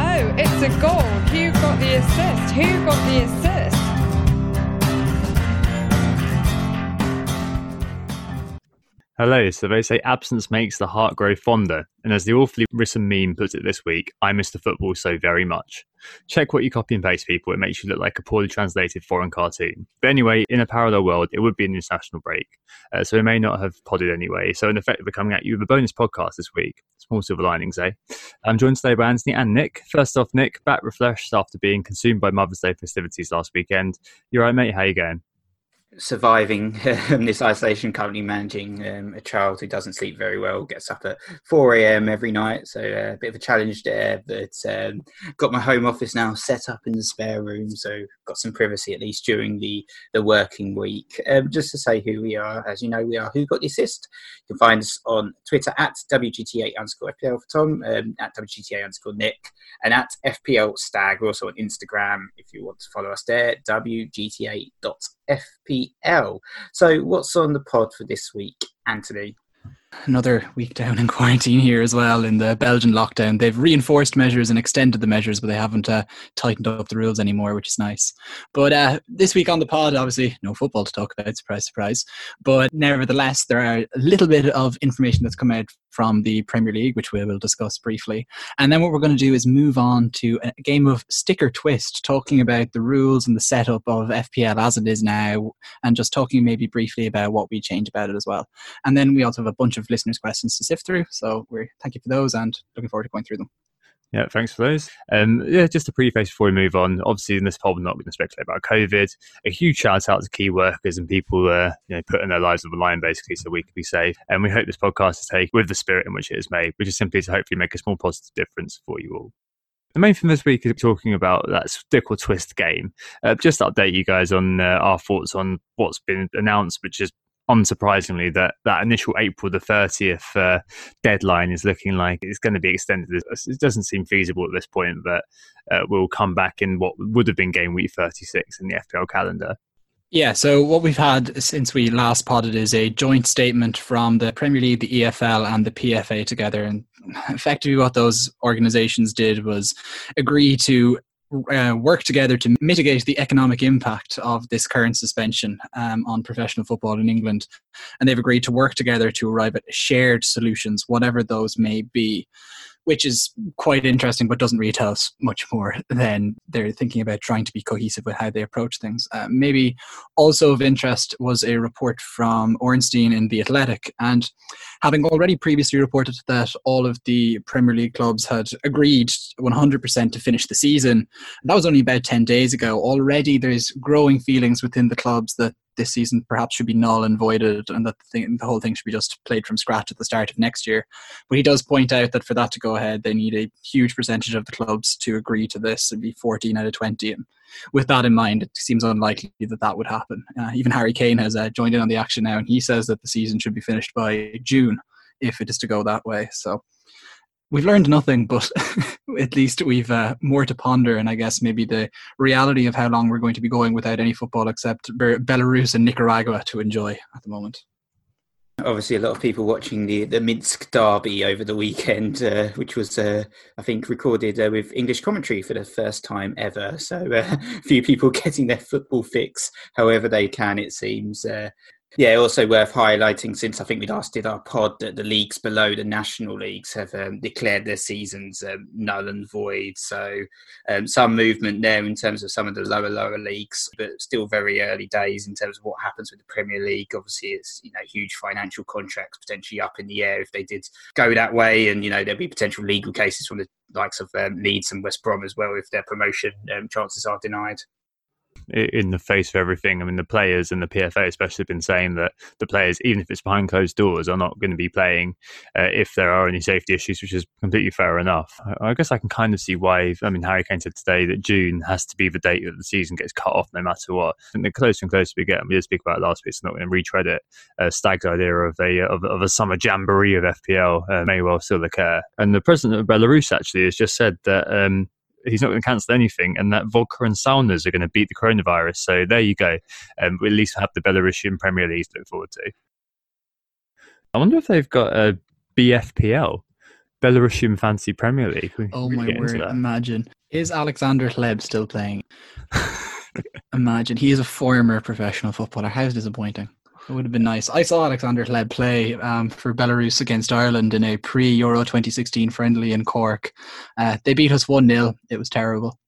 Oh, it's a goal. Who got the assist? Who got the assist? Hello, so they say absence makes the heart grow fonder. And as the awfully written meme puts it this week, I miss the football so very much. Check what you copy and paste, people. It makes you look like a poorly translated foreign cartoon. But anyway, in a parallel world, it would be an international break. So we may not have podded anyway. So in effect, we're coming at you with a bonus podcast this week. Small silver linings, eh? I'm joined today by Anthony and Nick. First off, Nick, back refreshed after being consumed by Mother's Day festivities last weekend. You're right, mate? How you going? Surviving this isolation, currently managing a child who doesn't sleep very well, gets up at 4 a.m. every night, so a bit of a challenge there, but got my home office now set up in the spare room, so got some privacy at least during the working week. Just to say who we are, as you know, we are Who Got The Assist. You can find us on Twitter at WGTA_FPL for Tom, at WGTA_Nick, and at FPL Stag. We're also on Instagram if you want to follow us there, WGTA.FPL. So what's on the pod for this week, Anthony? Another week down in quarantine here as well in the Belgian lockdown. They've reinforced measures and extended the measures, but they haven't tightened up the rules anymore, which is nice. But this week on the pod, obviously no football to talk about, surprise, surprise. But nevertheless, there are a little bit of information that's come out from the Premier League, which we will discuss briefly. And then what we're going to do is move on to a game of sticker twist, talking about the rules and the setup of FPL as it is now, and just talking maybe briefly about what we change about it as well. And then we also have a bunch of listeners' questions to sift through, so we thank you for those and looking forward to going through them. Yeah, thanks for those. Just a preface before we move on. Obviously, in this pod, we're not going to speculate about COVID. A huge shout out to key workers and people putting their lives on the line, basically, so we can be safe. And we hope this podcast is taken with the spirit in which it is made, which is simply to hopefully make a small positive difference for you all. The main thing this week is talking about that stick or twist game. Just to update you guys on our thoughts on what's been announced, which is unsurprisingly, that initial April the 30th deadline is looking like it's going to be extended. It doesn't seem feasible at this point, but we'll come back in what would have been game week 36 in the FPL calendar. Yeah, so what we've had since we last podded is a joint statement from the Premier League, the EFL and the PFA together. And effectively what those organisations did was agree to work together to mitigate the economic impact of this current suspension on professional football in England. And they've agreed to work together to arrive at shared solutions, whatever those may be, which is quite interesting, but doesn't really tell us much more than they're thinking about trying to be cohesive with how they approach things. Maybe also of interest was a report from Ornstein in The Athletic, and having already previously reported that all of the Premier League clubs had agreed 100% to finish the season, that was only about 10 days ago. Already there's growing feelings within the clubs that this season perhaps should be null and voided, and that the whole thing should be just played from scratch at the start of next year. But he does point out that for that to go ahead, they need a huge percentage of the clubs to agree to this. It'd be 14 out of 20. And with that in mind, it seems unlikely that that would happen. Even Harry Kane has joined in on the action now, and he says that the season should be finished by June if it is to go that way. So we've learned nothing, but at least we've more to ponder, and I guess maybe the reality of how long we're going to be going without any football except Belarus and Nicaragua to enjoy at the moment. Obviously, a lot of people watching the Minsk derby over the weekend, which was, I think, recorded with English commentary for the first time ever. So a few people getting their football fix however they can, it seems. Yeah, also worth highlighting, since I think we last did our pod, that the leagues below the National Leagues have declared their seasons null and void. So some movement there in terms of some of the lower leagues, but still very early days in terms of what happens with the Premier League. Obviously, it's, you know, huge financial contracts potentially up in the air if they did go that way. And, you know, there'll be potential legal cases from the likes of Leeds and West Brom as well if their promotion chances are denied. In the face of everything, I mean, the players and the PFA especially have been saying that the players, even if it's behind closed doors, are not going to be playing if there are any safety issues, which is completely fair enough. I guess I can kind of see why. I mean, Harry Kane said today that June has to be the date that the season gets cut off no matter what. And the closer and closer we get, and we did speak about it last week, so I'm not going to retread it, Stag's idea of a summer jamboree of FPL may well still occur. And the president of Belarus actually has just said that he's not going to cancel anything, and that vodka and saunas are going to beat the coronavirus. So there you go. We at least have the Belarusian Premier League to look forward to. I wonder if they've got a BFPL, Belarusian Fancy Premier League. Oh my word, imagine. Is Alexander Hleb still playing? Imagine. He is a former professional footballer. How disappointing. It would have been nice. I saw Alexander Hleb play for Belarus against Ireland in a pre-Euro 2016 friendly in Cork. They beat us 1-0. It was terrible.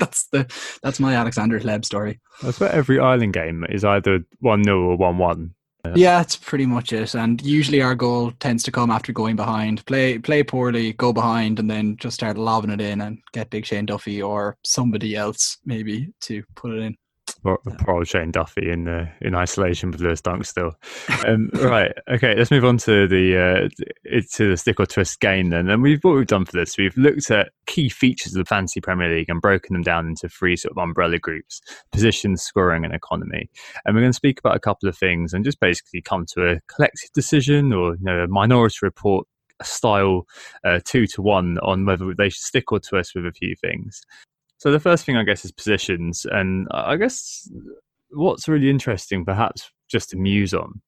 That's my Alexander Hleb story. That's where every Ireland game is either 1-0 or 1-1. Yeah, that's pretty much it. And usually our goal tends to come after going behind. Play poorly, go behind, and then just start lobbing it in and get big Shane Duffy or somebody else maybe to put it in. Poor old Shane Duffy in isolation with Lewis Dunk still. Right, okay, let's move on to the stick or twist game then. And what we've done for this, we've looked at key features of the Fantasy Premier League and broken them down into three sort of umbrella groups: positions, scoring, and economy. And we're going to speak about a couple of things and just basically come to a collective decision, or, you know, a minority report style 2-1 on whether they should stick or twist with a few things. So the first thing, I guess, is positions. And I guess what's really interesting, perhaps just to muse on,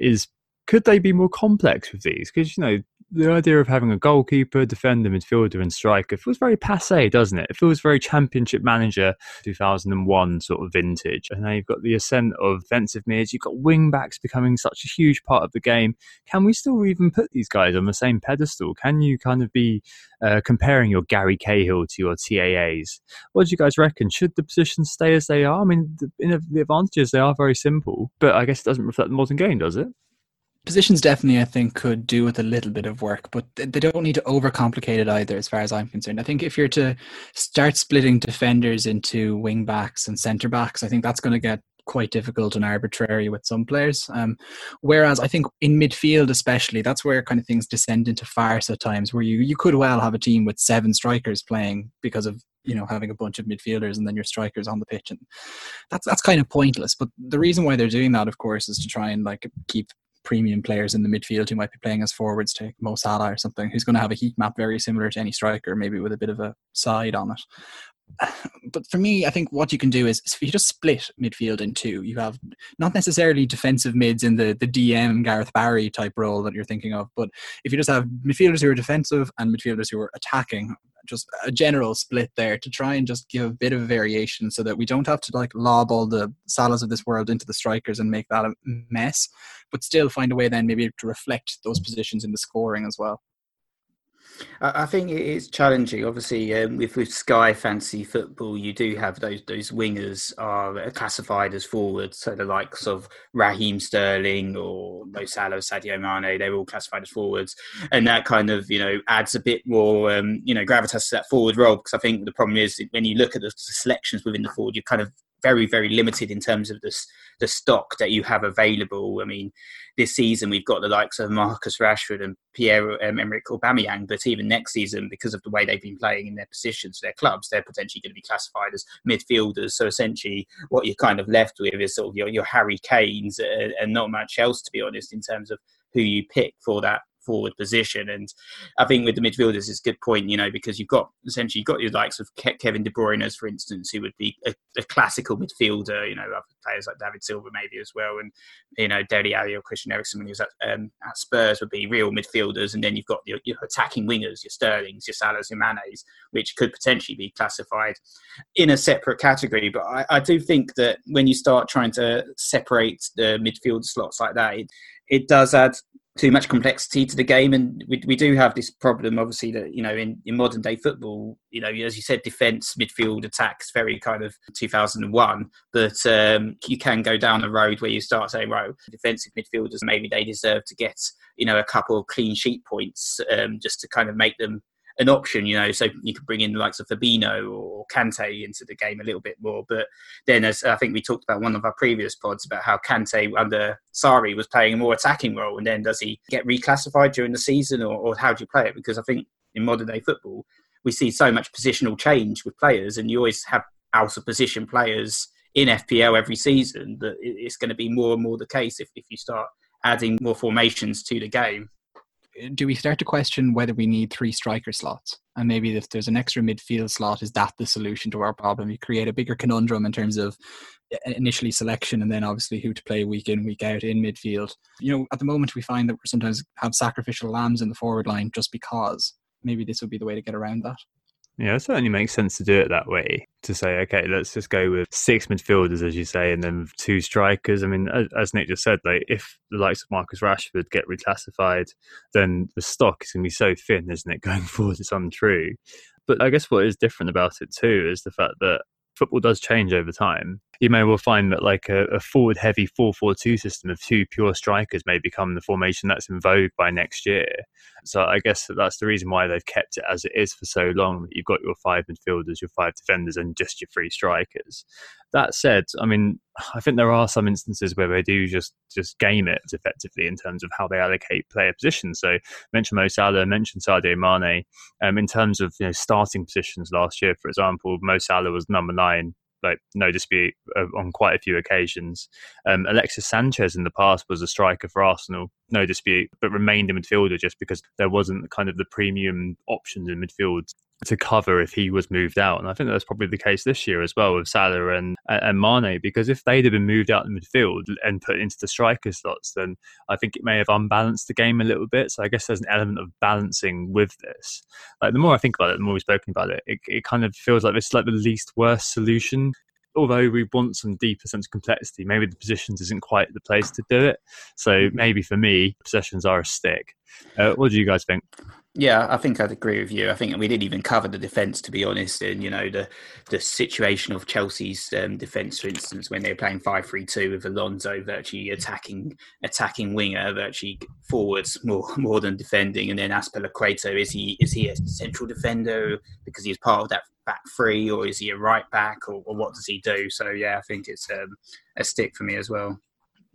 is could they be more complex with these? Because, you know, the idea of having a goalkeeper, defender, midfielder and striker feels very passé, doesn't it? It feels very Championship Manager 2001 sort of vintage. And now you've got the ascent of defensive mids. You've got wing-backs becoming such a huge part of the game. Can we still even put these guys on the same pedestal? Can you kind of be comparing your Gary Cahill to your TAAs? What do you guys reckon? Should the positions stay as they are? I mean, the advantages, they are very simple, but I guess it doesn't reflect the modern game, does it? Positions definitely, I think, could do with a little bit of work, but they don't need to overcomplicate it either, as far as I'm concerned. I think if you're to start splitting defenders into wing backs and centre backs, I think that's going to get quite difficult and arbitrary with some players. Whereas I think in midfield especially, that's where kind of things descend into farce at times, where you could well have a team with 7 strikers playing because of, you know, having a bunch of midfielders and then your strikers on the pitch, and that's kind of pointless. But the reason why they're doing that, of course, is to try and like keep premium players in the midfield who might be playing as forwards, take Mo Salah or something, who's going to have a heat map very similar to any striker, maybe with a bit of a side on it. But for me, I think what you can do is if you just split midfield in two, you have not necessarily defensive mids in the DM Gareth Barry type role that you're thinking of, but if you just have midfielders who are defensive and midfielders who are attacking, just a general split there to try and just give a bit of variation so that we don't have to like lob all the Salahs of this world into the strikers and make that a mess, but still find a way then maybe to reflect those positions in the scoring as well. I think it is challenging. Obviously, with Sky Fantasy Football, you do have those wingers are classified as forwards. So the likes of Raheem Sterling or Mo Salah, Sadio Mane, they're all classified as forwards. And that kind of, you know, adds a bit more, gravitas to that forward role. Because I think the problem is when you look at the selections within the forward, you're kind of very, very limited in terms of the stock that you have available. I mean, this season we've got the likes of Marcus Rashford and Pierre-Emerick Aubameyang, but even next season, because of the way they've been playing in their positions, their clubs, they're potentially going to be classified as midfielders. So essentially what you're kind of left with is sort of your Harry Kanes and not much else, to be honest, in terms of who you pick for that forward position. And I think with the midfielders, it's a good point, you know, because you've got your likes of Kevin De Bruyne, for instance, who would be a classical midfielder, you know, other players like David Silva maybe as well. And, you know, Dele Alli or Christian Eriksen when he was at Spurs would be real midfielders. And then you've got your attacking wingers, your Sterlings, your Salahs, your Manes, which could potentially be classified in a separate category. But I do think that when you start trying to separate the midfield slots like that, it does add too much complexity to the game. And we do have this problem, obviously, that, you know, in modern day football, you know, as you said, defence, midfield, attacks, very kind of 2001. But you can go down a road where you start saying, right, defensive midfielders, maybe they deserve to get, you know, a couple of clean sheet points just to kind of make them an option, you know, so you could bring in the likes of Fabinho or Kante into the game a little bit more. But then, as I think we talked about one of our previous pods about how Kante under Sarri was playing a more attacking role, and then does he get reclassified during the season, or how do you play it? Because I think in modern day football we see so much positional change with players, and you always have out of position players in FPL every season. That it's going to be more and more the case if you start adding more formations to the game. Do we start to question whether we need three striker slots? And maybe if there's an extra midfield slot, is that the solution to our problem? You create a bigger conundrum in terms of initially selection and then obviously who to play week in, week out in midfield. You know, at the moment we find that we sometimes have sacrificial lambs in the forward line just because. Maybe this would be the way to get around that. Yeah, it certainly makes sense to do it that way, to say, okay, let's just go with six midfielders, as you say, and then two strikers. I mean, as Nick just said, like, if the likes of Marcus Rashford get reclassified, then the stock is going to be so thin, isn't it, going forward? It's untrue. But I guess what is different about it too is the fact that football does change over time. You may well find that like a forward-heavy 4-4-2 system of two pure strikers may become the formation that's in vogue by next year. So I guess that's the reason why they've kept it as it is for so long, that you've got your five midfielders, your five defenders, and just your three strikers. That said, I mean, I think there are some instances where they do just game it effectively in terms of how they allocate player positions. So mention Mo Salah, mention Sadio Mane. In terms of, you know, starting positions last year, for example, Mo Salah was number 9. Like, no dispute, on quite a few occasions. Alexis Sanchez in the past was a striker for Arsenal, no dispute, but remained a midfielder just because there wasn't kind of the premium options in midfield to cover if he was moved out. And I think that's probably the case this year as well with Salah and Mane, because if they'd have been moved out in midfield and put into the striker slots, then I think it may have unbalanced the game a little bit. So I guess there's an element of balancing with this. Like, the more I think about it, the more we've spoken about it, it kind of feels like this is like the least worst solution. Although we want some deeper sense of complexity, maybe the positions isn't quite the place to do it. So maybe for me, possessions are a stick. What do you guys think? Yeah, I think I'd agree with you. I think we didn't even cover the defence, to be honest. And, you know, the situation of Chelsea's defence, for instance, when they were playing 5-3-2 with Alonso virtually attacking winger, virtually forwards more than defending. And then Azpilicueta, is he a central defender because he's part of that back three, or is he a right back, or what does he do? So, yeah, I think it's a stick for me as well.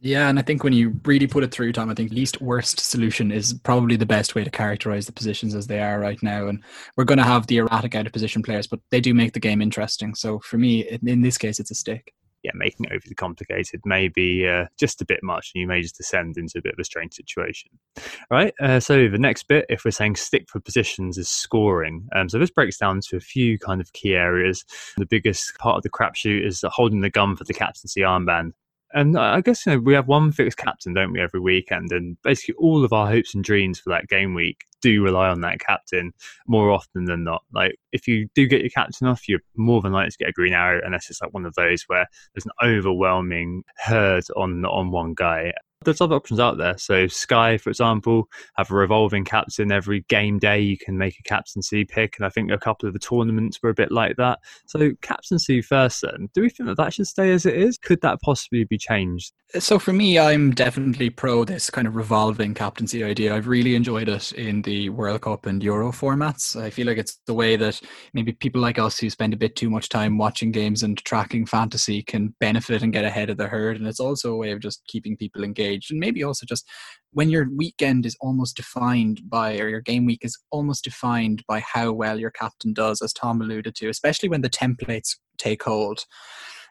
Yeah, and I think when you really put it through, Tom, I think least worst solution is probably the best way to characterise the positions as they are right now. And we're going to have the erratic out-of-position players, but they do make the game interesting. So for me, in this case, it's a stick. Yeah, making it overly complicated may be just a bit much, and you may just descend into a bit of a strange situation. All right, so the next bit, if we're saying stick for positions, is scoring. So this breaks down to a few kind of key areas. The biggest part of the crapshoot is holding the gun for the captaincy armband. And I guess, you know, we have one fixed captain, don't we, every weekend? And basically all of our hopes and dreams for that game week do rely on that captain more often than not. Like, if you do get your captain off, you're more than likely to get a green arrow, unless it's like one of those where there's an overwhelming herd on one guy. There's other options out there. So Sky, for example, have a revolving captain. Every game day you can make a captaincy pick, and I think a couple of the tournaments were a bit like that. So captaincy first then. Do we think that should stay as it is? Could that possibly be changed? So for me, I'm definitely pro this kind of revolving captaincy idea. I've really enjoyed it in the World Cup and Euro formats. I feel like it's the way that maybe people like us who spend a bit too much time watching games and tracking fantasy can benefit and get ahead of the herd. And it's also a way of just keeping people engaged, and maybe also just when your weekend is almost defined by, or your game week is almost defined by how well your captain does, as Tom alluded to, especially when the templates take hold.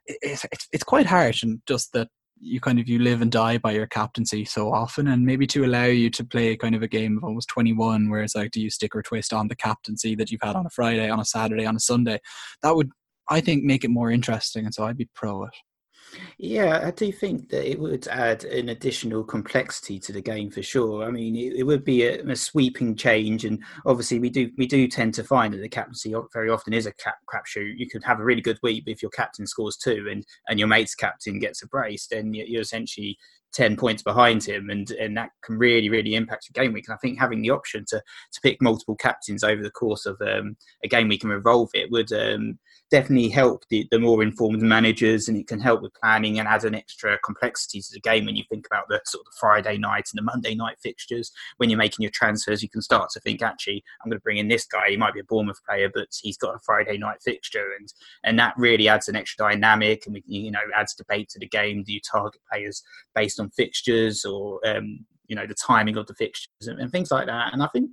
It's quite harsh, and just that you kind of, you live and die by your captaincy so often, and maybe to allow you to play kind of a game of almost 21 where it's like, do you stick or twist on the captaincy that you've had on a Friday, on a Saturday, on a Sunday? That would, I think, make it more interesting, and so I'd be pro it. Yeah, I do think that it would add an additional complexity to the game for sure. I mean, it would be a sweeping change, and obviously we do tend to find that the captaincy very often is a crapshoot. You could have a really good week, but if your captain scores two and your mate's captain gets a brace, then you're essentially 10 points behind him, and that can really, really impact your game week. And I think having the option to pick multiple captains over the course of a game week and revolve it would definitely help the more informed managers, and it can help with planning and add an extra complexity to the game when you think about the sort of Friday night and the Monday night fixtures. When you're making your transfers, you can start to think, actually, I'm going to bring in this guy. He might be a Bournemouth player, but he's got a Friday night fixture, and that really adds an extra dynamic, and adds debate to the game. Do you target players based on fixtures or the timing of the fixtures and things like that? And I think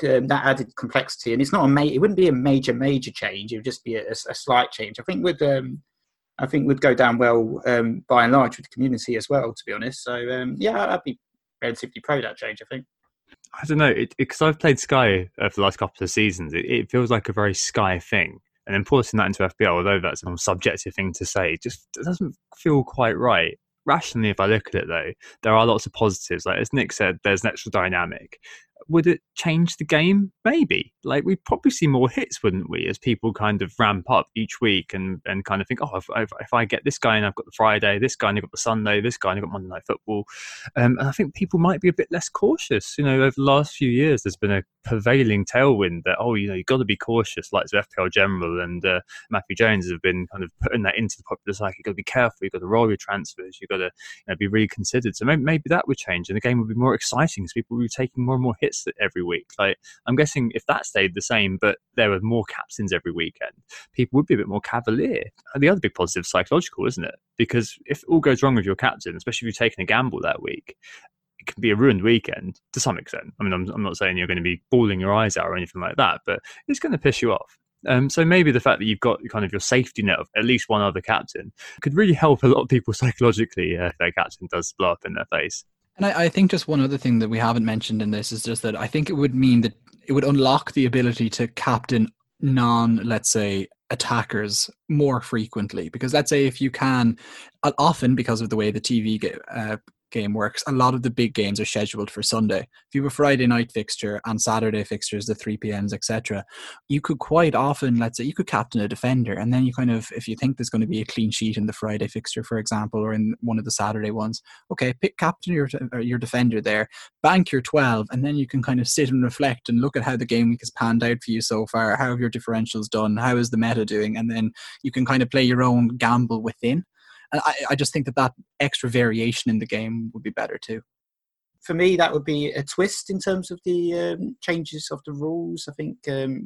that added complexity, and it's not it wouldn't be a major change. It would just be a slight change. I think would go down well by and large with the community as well, to be honest. So I'd be relatively pro that change, I think. I don't know, because I've played Sky for the last couple of seasons. It feels like a very Sky thing. And then porting that into FPL, although that's a subjective thing to say, just doesn't feel quite right. Rationally, if I look at it, though, there are lots of positives. Like, as Nick said, there's an extra dynamic. Would it change the game? Maybe. Like, we'd probably see more hits, wouldn't we, as people kind of ramp up each week and kind of think, oh, if I get this guy and I've got the Friday, this guy and I've got the Sunday, this guy and I've got Monday Night Football. And I think people might be a bit less cautious. Over the last few years, there's been a prevailing tailwind that, you've got to be cautious. Like, the FPL General and Matthew Jones have been kind of putting that into the popular psyche. You've got to be careful. You've got to roll your transfers. You've got to be really considered. So maybe that would change, and the game would be more exciting because people would be taking more and more hits every week. Like, I'm guessing if that stayed the same, but there were more captains every weekend, people would be a bit more cavalier. And the other big positive is psychological, isn't it? Because if all goes wrong with your captain, especially if you're taking a gamble that week, it can be a ruined weekend to some extent. I mean, I'm not saying you're going to be bawling your eyes out or anything like that, but it's going to piss you off. So maybe the fact that you've got kind of your safety net of at least one other captain could really help a lot of people psychologically if their captain does blow up in their face. And I think just one other thing that we haven't mentioned in this is just that I think it would mean that it would unlock the ability to captain let's say, attackers more frequently. Because let's say if you can, often because of the way the TV game works, a lot of the big games are scheduled for Sunday. If you have a Friday night fixture and Saturday fixtures, the 3 p.m s, etc., you could quite often, let's say, you could captain a defender, and then you kind of, if you think there's going to be a clean sheet in the Friday fixture, for example, or in one of the Saturday ones, pick captain your defender there, bank your 12, and then you can kind of sit and reflect and look at how the game week has panned out for you so far. How have your differentials done? How is the meta doing? And then you can kind of play your own gamble within. And I just think that extra variation in the game would be better too. For me, that would be a twist in terms of the changes of the rules. I think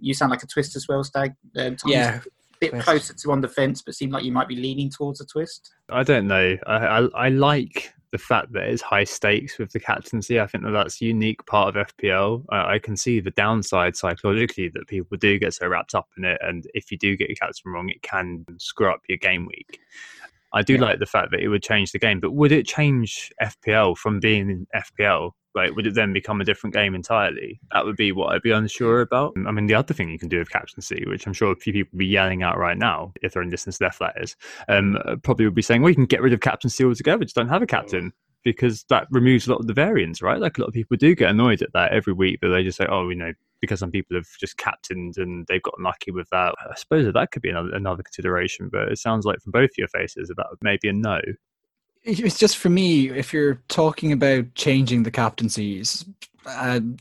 you sound like a twist as well, Stag. Yeah. A bit closer to on the fence, but seem like you might be leaning towards a twist. I don't know. I like the fact that it's high stakes with the captaincy. I think that's a unique part of FPL. I can see the downside psychologically that people do get so wrapped up in it. And if you do get your captain wrong, it can screw up your game week. I do like the fact that it would change the game, but would it change FPL from being FPL? Like, would it then become a different game entirely? That would be what I'd be unsure about. I mean, the other thing you can do with captaincy, which I'm sure a few people will be yelling out right now, if they're in distance to their flatters, probably would be saying, well, you can get rid of captaincy altogether, just don't have a captain. Because that removes a lot of the variance, right? Like, a lot of people do get annoyed at that every week, but they just say, because some people have just captained and they've gotten lucky with that. I suppose that could be another consideration, but it sounds like from both your faces that may be a no. It's just, for me, if you're talking about changing the captaincies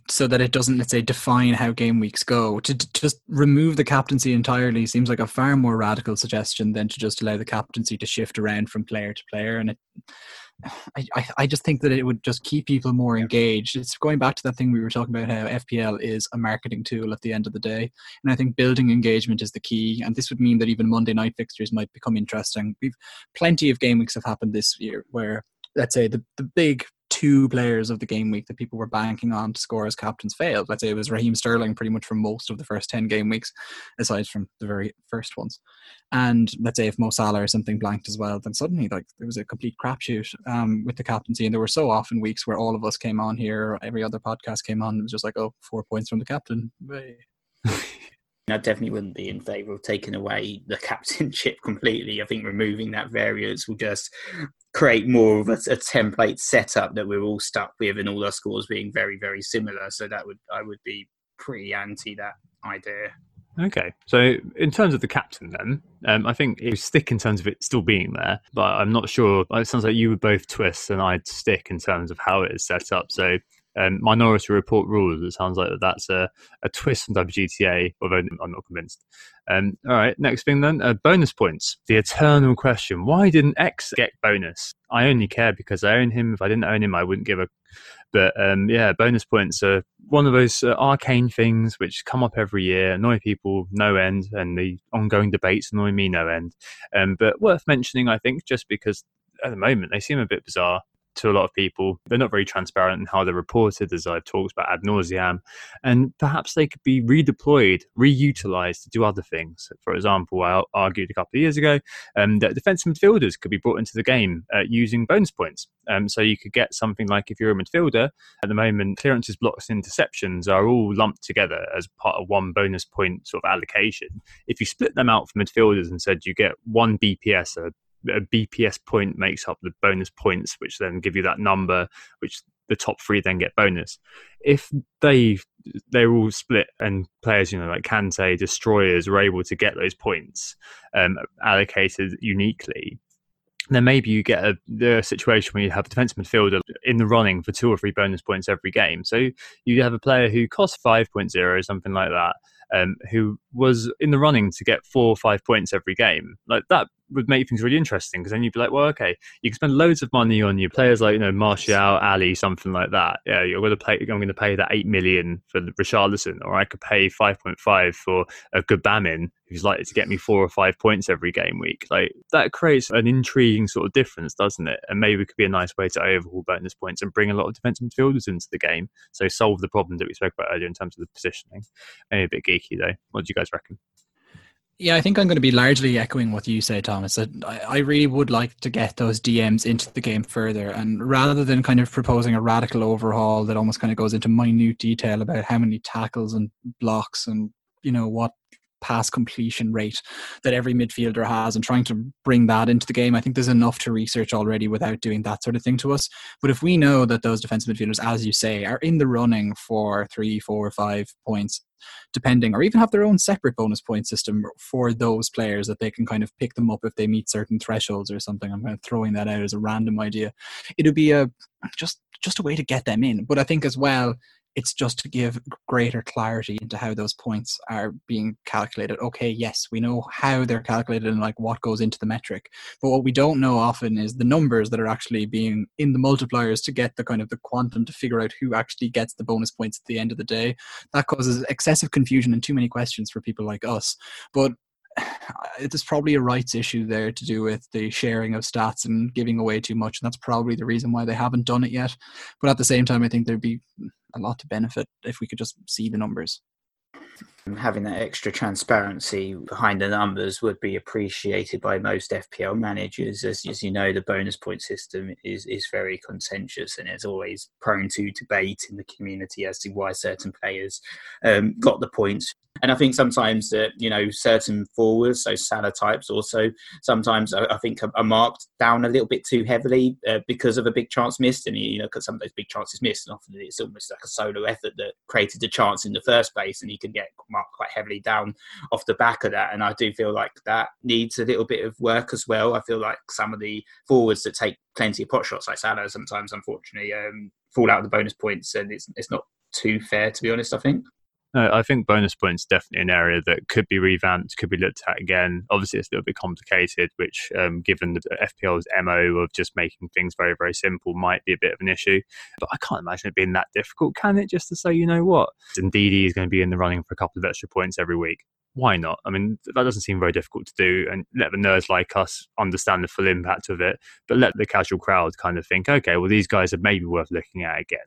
so that it doesn't, let's say, define how game weeks go, to just remove the captaincy entirely seems like a far more radical suggestion than to just allow the captaincy to shift around from player to player. And I just think that it would just keep people more engaged. It's going back to that thing we were talking about, how FPL is a marketing tool at the end of the day. And I think building engagement is the key. And this would mean that even Monday night fixtures might become interesting. Plenty of game weeks have happened this year where, let's say, the big two players of the game week that people were banking on to score as captains failed. Let's say it was Raheem Sterling pretty much for most of the first 10 game weeks, aside from the very first ones. And let's say if Mo Salah or something blanked as well, then suddenly like there was a complete crapshoot with the captaincy. And there were so often weeks where all of us came on here, or every other podcast came on, it was just like, oh, 4 points from the captain. I definitely wouldn't be in favour of taking away the captainship completely. I think removing that variance will just create more of a template setup that we're all stuck with, and all our scores being very, very similar. So that would, I would be pretty anti that idea. Okay, so in terms of the captain then, I think it would stick in terms of it still being there, but I'm not sure. It sounds like you would both twist and I'd stick in terms of how it is set up. So Minority Report rules, it sounds like that's a twist from WGTA, although I'm not convinced. All right, next thing then, bonus points. The eternal question, why didn't X get bonus? I only care because I own him. If I didn't own him, I wouldn't give a... But yeah, bonus points are one of those arcane things which come up every year, annoy people no end, and the ongoing debates annoy me no end. But worth mentioning, I think, just because at the moment they seem a bit bizarre to a lot of people. They're not very transparent in how they're reported, as I've talked about ad nauseam, and perhaps they could be redeployed, reutilized to do other things. For example, I argued a couple of years ago that defensive midfielders could be brought into the game using bonus points. So you could get something like, if you're a midfielder, at the moment clearances, blocks, interceptions are all lumped together as part of one bonus point sort of allocation. If you split them out for midfielders and said you get one BPS, a BPS point makes up the bonus points, which then give you that number, which the top three then get bonus. If they're all split and players, you know, like Kante, destroyers, are able to get those points allocated uniquely, then maybe you get the situation where you have a defensive midfielder in the running for 2 or 3 bonus points every game. So you have a player who costs 5.0 or something like that, who was in the running to get 4 or 5 points every game. Like, that would make things really interesting, because then you'd be like, well, okay, you can spend loads of money on your players like, you know, Martial, Ali, something like that. Yeah, I'm going to pay that 8 million for Richarlison, or I could pay 5.5 for a Gubamin who's likely to get me 4 or 5 points every game week. Like, that creates an intriguing sort of difference, doesn't it? And maybe it could be a nice way to overhaul bonus points and bring a lot of defensive midfielders into the game. So solve the problem that we spoke about earlier in terms of the positioning. Maybe a bit geeky though. What do you guys reckon? Yeah, I think I'm going to be largely echoing what you say, Thomas. I really would like to get those DMs into the game further, and rather than kind of proposing a radical overhaul that almost kind of goes into minute detail about how many tackles and blocks and, you know, what pass completion rate that every midfielder has, and trying to bring that into the game, I think there's enough to research already without doing that sort of thing to us. But if we know that those defensive midfielders, as you say, are in the running for 3, 4, 5 points, depending, or even have their own separate bonus point system for those players, that they can kind of pick them up if they meet certain thresholds or something. I'm kind of throwing that out as a random idea. It would be just a way to get them in. But I think as well, it's just to give greater clarity into how those points are being calculated. Okay, yes, we know how they're calculated and like what goes into the metric, but what we don't know often is the numbers that are actually being in the multipliers to get the kind of the quantum to figure out who actually gets the bonus points at the end of the day. That causes excessive confusion and too many questions for people like us. But there's probably a rights issue there to do with the sharing of stats and giving away too much, and that's probably the reason why they haven't done it yet. But at the same time, I think there'd be a lot to benefit if we could just see the numbers. Having that extra transparency behind the numbers would be appreciated by most FPL managers. As you know, the bonus point system is very contentious, and it's always prone to debate in the community as to why certain players got the points. And I think sometimes that, you know, certain forwards, so Salah types also, sometimes I think are marked down a little bit too heavily because of a big chance missed. And, you know, because some of those big chances missed, and often it's almost like a solo effort that created the chance in the first place, and he can get marked quite heavily down off the back of that. And I do feel like that needs a little bit of work as well. I feel like some of the forwards that take plenty of pot shots, like Salah, sometimes, unfortunately, fall out of the bonus points, and it's not too fair, to be honest, I think. No, I think bonus points definitely an area that could be revamped, could be looked at again. Obviously, it's a little bit complicated, which given the FPL's MO of just making things very, very simple might be a bit of an issue. But I can't imagine it being that difficult, can it? Just to say, you know what? Ndidi is going to be in the running for a couple of extra points every week. why not? I mean, that doesn't seem very difficult to do, and let the nerds like us understand the full impact of it, but let the casual crowd kind of think, okay, well, these guys are maybe worth looking at again.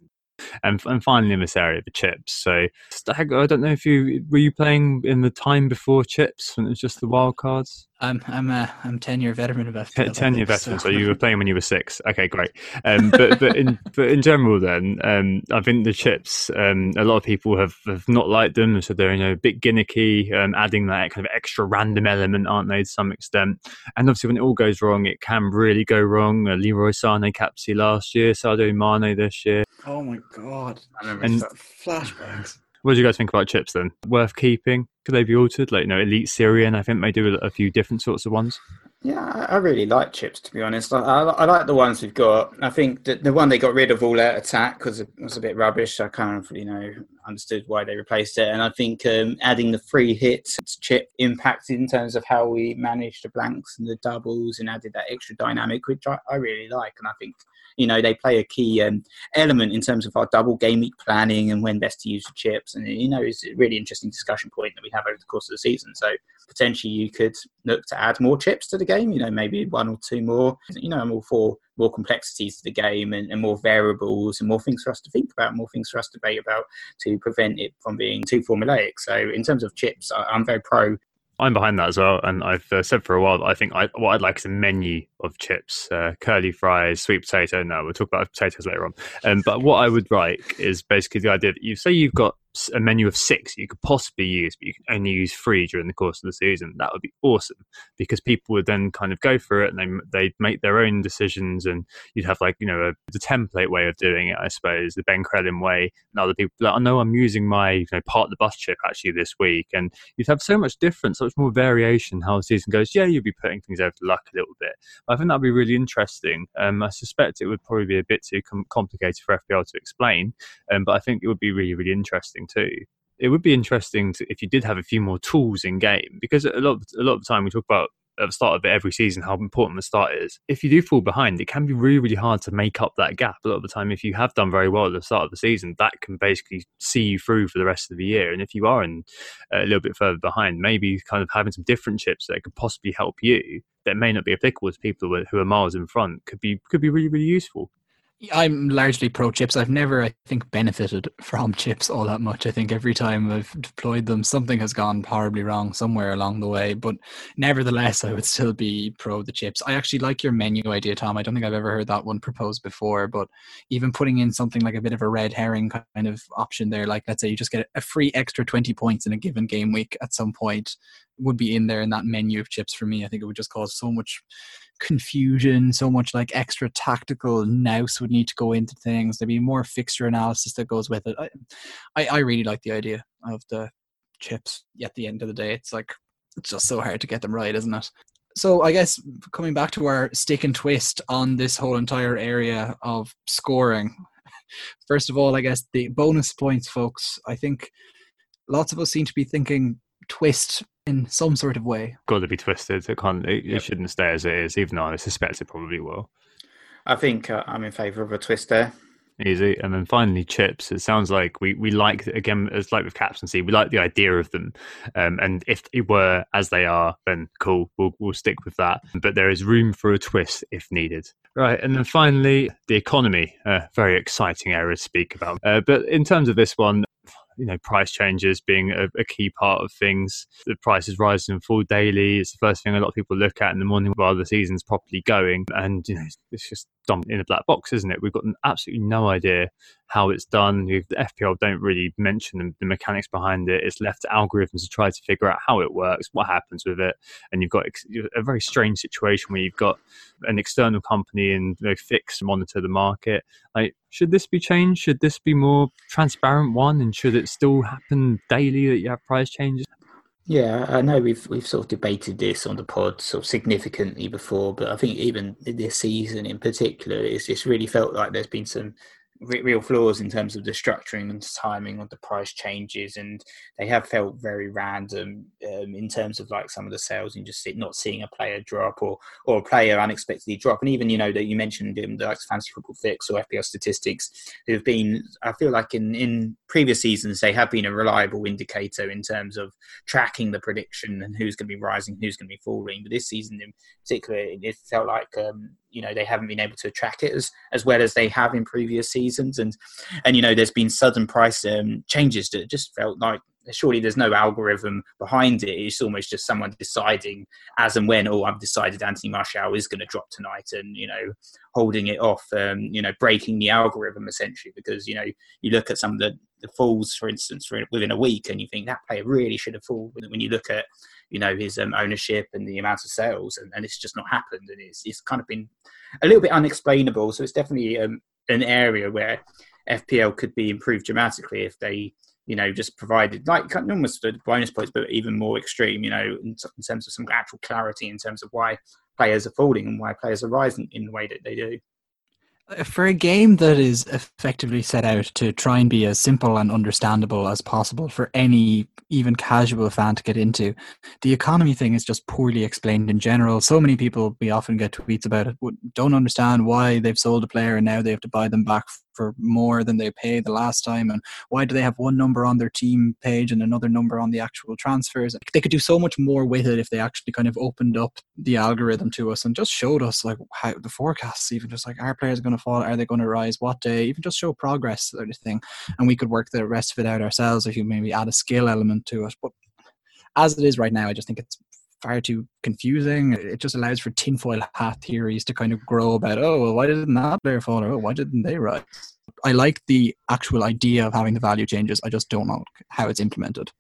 And finally, in this area, the chips. So, Stag, I don't know if you were playing in the time before chips when it was just the wild cards. I'm 10-year veteran of FPL. 10-year veteran. So you were playing when you were 6. Okay, great. But in general, then I think the chips. A lot of people have not liked them, so they're a bit gimmicky, adding that kind of extra random element, aren't they, to some extent? And obviously, when it all goes wrong, it can really go wrong. Leroy Sané capsule last year, Sadio Mane this year. Oh my god! I remember flashbacks. What do you guys think about chips then? Worth keeping? Could they be altered? Elite Syrian, I think they do a few different sorts of ones. Yeah, I really like chips, to be honest. I like the ones we've got. I think that the one they got rid of, All Out Attack, because it was a bit rubbish. I kind of, understood why they replaced it. And I think adding the free hit chip impacted in terms of how we managed the blanks and the doubles and added that extra dynamic, which I really like. And I think, they play a key element in terms of our double game week planning and when best to use the chips. And, it's a really interesting discussion point that we have over the course of the season. So potentially you could look to add more chips to the game, maybe one or two more. I'm all for more complexities to the game and more variables and more things for us to think about, more things for us to debate about to prevent it from being too formulaic. So in terms of chips, I'm very pro. I'm behind that as well, and I've said for a while that I think what I'd like is a menu of chips, curly fries, sweet potato. No, we'll talk about potatoes later on. But what I would like is basically the idea that you say you've got a menu of 6 you could possibly use, but you can only use 3 during the course of the season. That would be awesome, because people would then kind of go through it and they'd make their own decisions, and you'd have the template way of doing it, I suppose, the Ben Krellin way, and other people like, I know I'm using my part of the bus chip actually this week, and you'd have so much difference, so much more variation how the season goes. Yeah, you'd be putting things over to luck a little bit. I think that'd be really interesting. I suspect it would probably be a bit too complicated for FPL to explain, but I think it would be really, really interesting too. It would be interesting if you did have a few more tools in game, because a lot of the time we talk about at the start of it every season how important the start is. If you do fall behind, it can be really, really hard to make up that gap. A lot of the time, if you have done very well at the start of the season, that can basically see you through for the rest of the year. And if you are in a little bit further behind, maybe kind of having some different chips that could possibly help you that may not be applicable to people who are miles in front could be really, really useful. I'm largely pro chips. I've never, I think, benefited from chips all that much. I think every time I've deployed them, something has gone horribly wrong somewhere along the way. But nevertheless, I would still be pro the chips. I actually like your menu idea, Tom. I don't think I've ever heard that one proposed before. But even putting in something like a bit of a red herring kind of option there, like let's say you just get a free extra 20 points in a given game week at some point, would be in there in that menu of chips for me. I think it would just cause so much confusion, so much like extra tactical nous would need to go into things. There'd be more fixture analysis that goes with it. I really like the idea of the chips. At the end of the day, it's just so hard to get them right, isn't it? So I guess coming back to our stick and twist on this whole entire area of scoring, first of all, I guess the bonus points, folks. I think lots of us seem to be thinking twist in some sort of way. Got to be twisted. It shouldn't stay as it is, even though I suspect it probably will. I think I'm in favour of a twist there. Easy. And then finally, chips. It sounds like we like, again, it's like with captaincy, we like the idea of them. And if they were as they are, then cool, we'll stick with that. But there is room for a twist if needed. Right. And then finally, the economy. Very exciting area to speak about. But in terms of this one, price changes being a key part of things. The prices rise and fall daily. It's the first thing a lot of people look at in the morning while the season's properly going. And, it's just dumped in a black box, isn't it? We've got absolutely no idea how it's done. The FPL don't really mention the mechanics behind it. It's left to algorithms to try to figure out how it works, what happens with it. And you've got a very strange situation where you've got an external company and they fix and monitor the market. Should this be changed? Should this be more transparent one? And should it still happen daily that you have price changes? Yeah, I know we've sort of debated this on the pod sort of significantly before, but I think even this season in particular, it's really felt like there's been some real flaws in terms of the structuring and timing of the price changes, and they have felt very random in terms of like some of the sales and just not seeing a player drop or a player unexpectedly drop. And even, you know, that you mentioned the like Fantasy Football Fix or FPL Statistics, who've been, I feel like in previous seasons, they have been a reliable indicator in terms of tracking the prediction and who's going to be rising, who's going to be falling. But this season in particular, it felt like, you know, they haven't been able to track it as well as they have in previous seasons. And you know, there's been sudden price changes that just felt like surely there's no algorithm behind it. It's almost just someone deciding as and when, oh, I've decided Anthony Martial is going to drop tonight, and, you know, holding it off, you know, breaking the algorithm essentially, because, you know, you look at some of the falls, for instance, within a week, and you think that player really should have fallen when you look at, you know, his ownership and the amount of sales, and it's just not happened. And it's kind of been a little bit unexplainable. So it's definitely an area where FPL could be improved dramatically if they, you know, just provided like almost bonus points, but even more extreme, you know, in terms of some actual clarity in terms of why players are falling and why players are rising in the way that they do. For a game that is effectively set out to try and be as simple and understandable as possible for any even casual fan to get into, the economy thing is just poorly explained in general. So many people, we often get tweets about it, don't understand why they've sold a player and now they have to buy them back for more than they paid the last time, and why do they have one number on their team page and another number on the actual transfers. They could do so much more with it if they actually kind of opened up the algorithm to us and just showed us like how the forecasts, even just like, are players going to fall, are they going to rise, what day, even just show progress sort of thing, and we could work the rest of it out ourselves if you maybe add a skill element to it. But as it is right now, I just think it's far too confusing. It just allows for tinfoil hat theories to kind of grow about, oh, well, why didn't that player fall, or oh, why didn't they rise? I like the actual idea of having the value changes. I just don't know how it's implemented.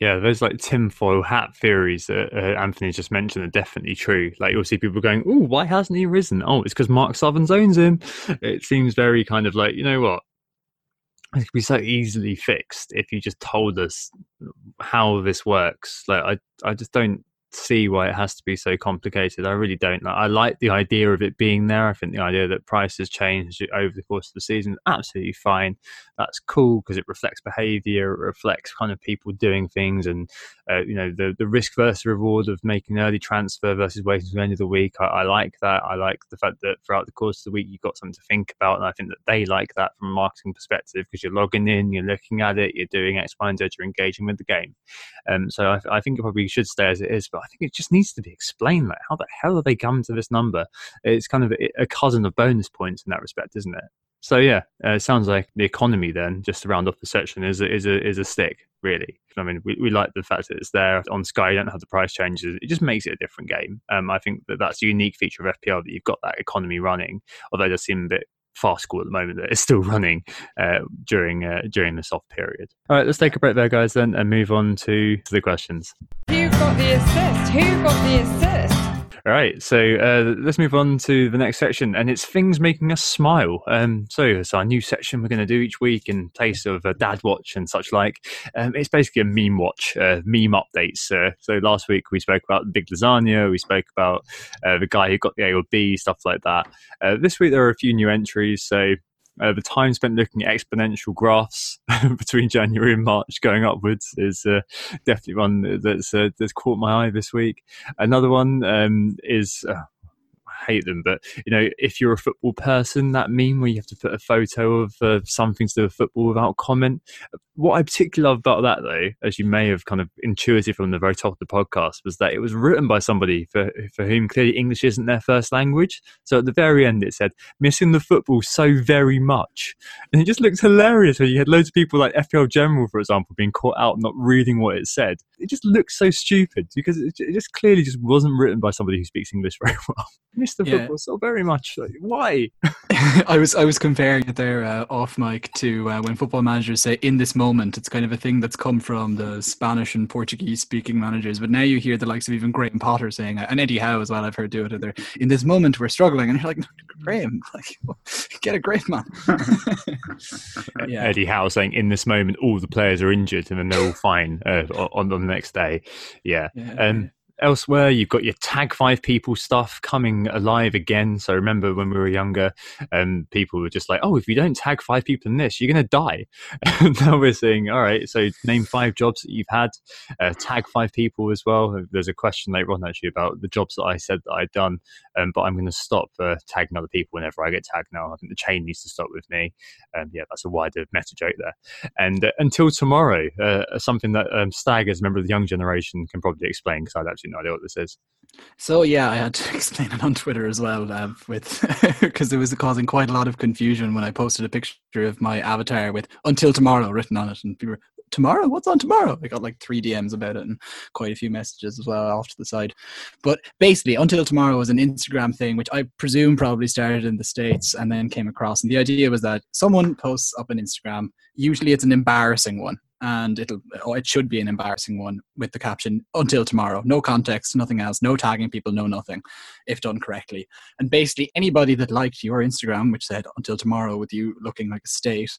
Yeah, those like tinfoil hat theories that Anthony just mentioned are definitely true. Like you'll see people going, oh, why hasn't he risen? Oh, it's because Mark Southerns owns him. It seems very kind of like, you know what? It could be so easily fixed if you just told us how this works. Like I just don't see why it has to be so complicated. I really don't. I like the idea of it being there. I think the idea that prices change over the course of the season is absolutely fine. That's cool because it reflects behavior, it reflects kind of people doing things, and you know, the risk versus reward of making an early transfer versus waiting to the end of the week. I like that. I like the fact that throughout the course of the week you've got something to think about, and I think that they like that from a marketing perspective because you're logging in, you're looking at it, you're doing X, Y, and Z, you're engaging with the game. So I think it probably should stay as it is, but I think it just needs to be explained. Like, how the hell have they come to this number? It's kind of a cousin of bonus points in that respect, isn't it? So yeah, it sounds like the economy then, just to round off the section, is a stick, really. I mean, we like the fact that it's there. On Sky, you don't have the price changes. It just makes it a different game. I think that that's a unique feature of FPL, that you've got that economy running, although it does seem a bit farcical at the moment that it's still running during the soft period. All right, let's take a break there, guys, then, and move on to the questions. Who got the assist? Who got the assist? All right, so let's move on to the next section, and it's things making us smile. So it's our new section we're going to do each week in place of a dad watch and such like. It's basically a meme watch, meme updates. So last week we spoke about the big lasagna, we spoke about the guy who got the A or B, stuff like that. This week there are a few new entries, so the time spent looking at exponential graphs between January and March going upwards is definitely one that's caught my eye this week. Another one is... hate them, but you know, if you're a football person, that meme where you have to put a photo of something to do with football without comment. What I particularly love about that, though, as you may have kind of intuited from the very top of the podcast, was that it was written by somebody for whom clearly English isn't their first language. So at the very end it said, missing the football so very much, and it just looked hilarious when you had loads of people like FPL General, for example, being caught out not reading what it said. It just looked so stupid because it just clearly just wasn't written by somebody who speaks English very well. The football so very much. Like, why? I was comparing it there off mic to when football managers say in this moment. It's kind of a thing that's come from the Spanish and Portuguese speaking managers, but now you hear the likes of even Graham Potter saying, and Eddie Howe as well, I've heard do it either, in this moment we're struggling, and you're like, no, Graham, like, get a grip, man. Yeah. Eddie Howe saying in this moment all the players are injured and then they're all fine on the next day. Yeah. Elsewhere, you've got your Tag Five People stuff coming alive again. So remember when we were younger, people were just like, oh, if you don't tag five people in this, you're going to die. And now we're saying, all right, so name five jobs that you've had, tag five people as well. There's a question later on actually about the jobs that I said that I'd done, but I'm going to stop tagging other people whenever I get tagged now. I think the chain needs to stop with me. Yeah, that's a wider meta joke there. And until tomorrow, something that Stag as a member of the young generation can probably explain, because I'd actually no idea what this is. So yeah, I had to explain it on Twitter as well, with because it was causing quite a lot of confusion when I posted a picture of my avatar with "Until Tomorrow" written on it, and people were, "Tomorrow? What's on tomorrow?" I got like 3 DMs about it and quite a few messages as well off to the side. But basically, Until Tomorrow was an Instagram thing, which I presume probably started in the States and then came across. And the idea was that someone posts up an Instagram. Usually, it's an embarrassing one. And it should be an embarrassing one with the caption, "Until tomorrow." No context, nothing else, no tagging people, no nothing, if done correctly. And basically anybody that liked your Instagram, which said "Until tomorrow" with you looking like a state,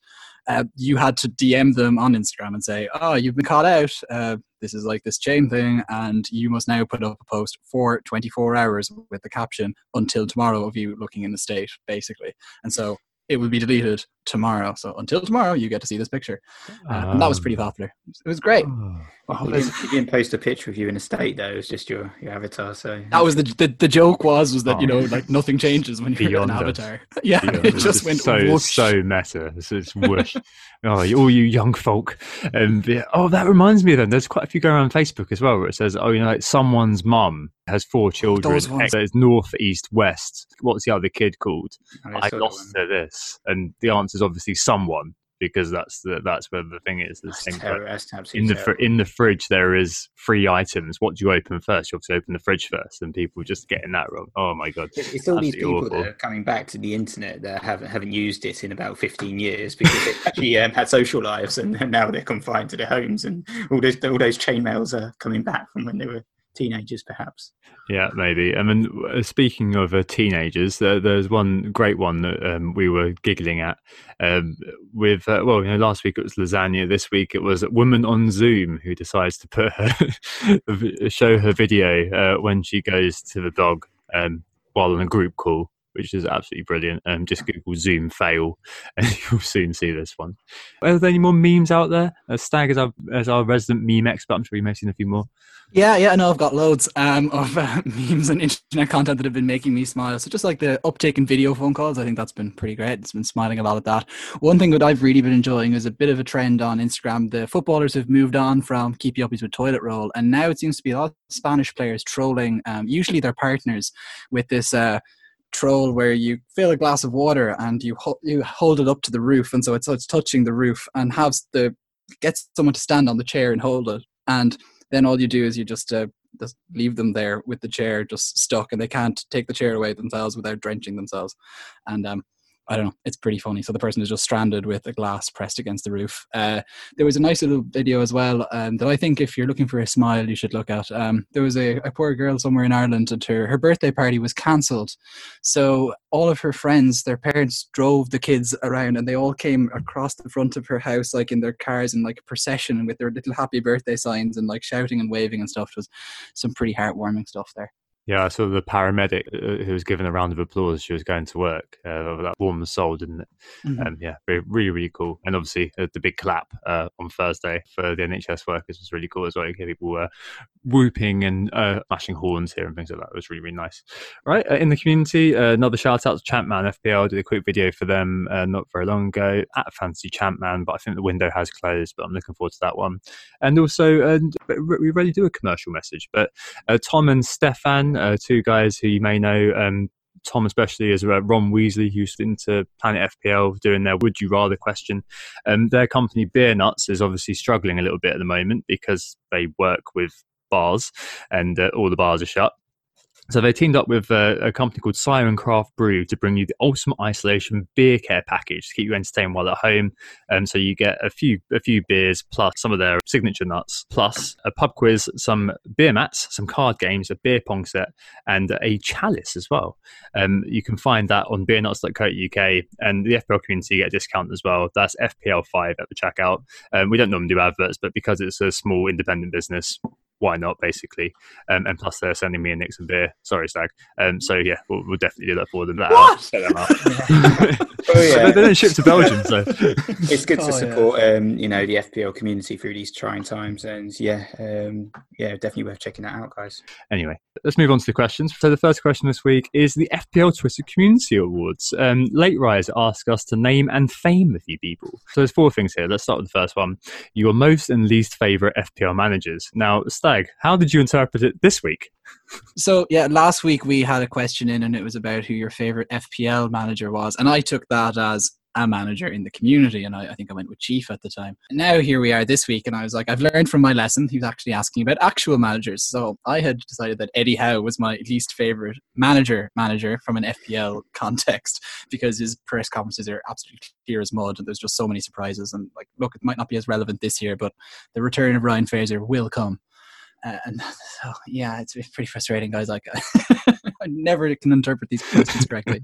you had to DM them on Instagram and say, "Oh, you've been caught out. This is like this chain thing. And you must now put up a post for 24 hours with the caption, 'Until tomorrow' of you looking in the state," basically. And so it will be deleted tomorrow. So until tomorrow, you get to see this picture. And that was pretty popular. It was great. You didn't post a picture of you in a state, though. It was just your avatar. So that was the joke was that, you know, like nothing changes when you're an avatar. Yeah, Beyond it just went so meta. It's whoosh. All you young folk. That reminds me then. There's quite a few going around Facebook as well where it says, oh, you know, like someone's mum has 4 children. There's north, east, west. What's the other kid called? I lost to this. And the answer is obviously someone, because that's where the thing is. In the fridge, there is 3 items. What do you open first? You obviously open the fridge first, and people just getting that wrong. Oh my God. It's all these people that are coming back to the internet that haven't used it in about 15 years because they actually had social lives, and now they're confined to their homes, and all those chainmails are coming back from when they were teenagers, perhaps. Yeah, maybe. I mean, speaking of teenagers, there's one great one that we were giggling at with, last week it was lasagna, this week it was a woman on Zoom who decides to put her show her video when she goes to the dog while on a group call, which is absolutely brilliant. Just Google Zoom fail and you'll soon see this one. Are there any more memes out there? Stag is our resident meme expert. I'm sure you may have seen a few more. Yeah, no, I've got loads of memes and internet content that have been making me smile. So just like the uptake in video phone calls, I think that's been pretty great. It's been smiling a lot at that. One thing that I've really been enjoying is a bit of a trend on Instagram. The footballers have moved on from keepy uppies with toilet roll, and now it seems to be a lot of Spanish players trolling, usually their partners, with this troll where you fill a glass of water and you hold it up to the roof, and so it's touching the roof, and get someone to stand on the chair and hold it, and then all you do is you just leave them there with the chair just stuck, and they can't take the chair away themselves without drenching themselves. And I don't know, it's pretty funny. So the person is just stranded with a glass pressed against the roof. There was a nice little video as well that I think if you're looking for a smile, you should look at. There was a poor girl somewhere in Ireland, and her birthday party was cancelled. So all of her friends, their parents drove the kids around, and they all came across the front of her house like in their cars in like a procession with their little happy birthday signs and like shouting and waving and stuff. It was some pretty heartwarming stuff there. Yeah, I saw the paramedic who was given a round of applause. She was going to work. That warmed the soul, didn't it? Mm-hmm. Yeah, really, really cool. And obviously the big clap on Thursday for the NHS workers was really cool as well. You hear people whooping and mashing horns here and things like that. It was really, really nice. Right, in the community, another shout out to Champman FPL. I did a quick video for them not very long ago at Fantasy Champman, but I think the window has closed, but I'm looking forward to that one. And also, we rarely do a commercial message, but Tom and Stefan, two guys who you may know, Tom especially is Ron Weasley, who's into Planet FPL, doing their Would You Rather question. Their company Beer Nuts is obviously struggling a little bit at the moment because they work with bars, and all the bars are shut. So they teamed up with a company called Siren Craft Brew to bring you the ultimate isolation beer care package to keep you entertained while at home. So you get a few beers plus some of their signature nuts, plus a pub quiz, some beer mats, some card games, a beer pong set, and a chalice as well. You can find that on beernuts.co.uk, and the FPL community get a discount as well. That's FPL5 at the checkout. We don't normally do adverts, but because it's a small independent business, why not, basically. And plus, they're sending me a Nixon beer. Sorry, Stag. So, yeah, we'll definitely do that for them. They don't ship to Belgium, so... It's good to support, you know, the FPL community through these trying times. And, definitely worth checking that out, guys. Anyway, let's move on to the questions. So, the first question this week is the FPL Twitter Community Awards. Late Rise asked us to name and fame a few people. So, there's four things here. Let's start with the first one. Your most and least favourite FPL managers. Now, Stag, how did you interpret it this week? So, yeah, last week we had a question in and it was about who your favourite FPL manager was. And I took that as a manager in the community. And I think I went with Chief at the time. And now here we are this week. And I was like, I've learned from my lesson. He was actually asking about actual managers. So I had decided that Eddie Howe was my least favourite manager from an FPL context because his press conferences are absolutely clear as mud. And there's just so many surprises. And like, look, it might not be as relevant this year, but the return of Ryan Fraser will come. And so, yeah, it's pretty frustrating, guys. Like, I never can interpret these questions correctly.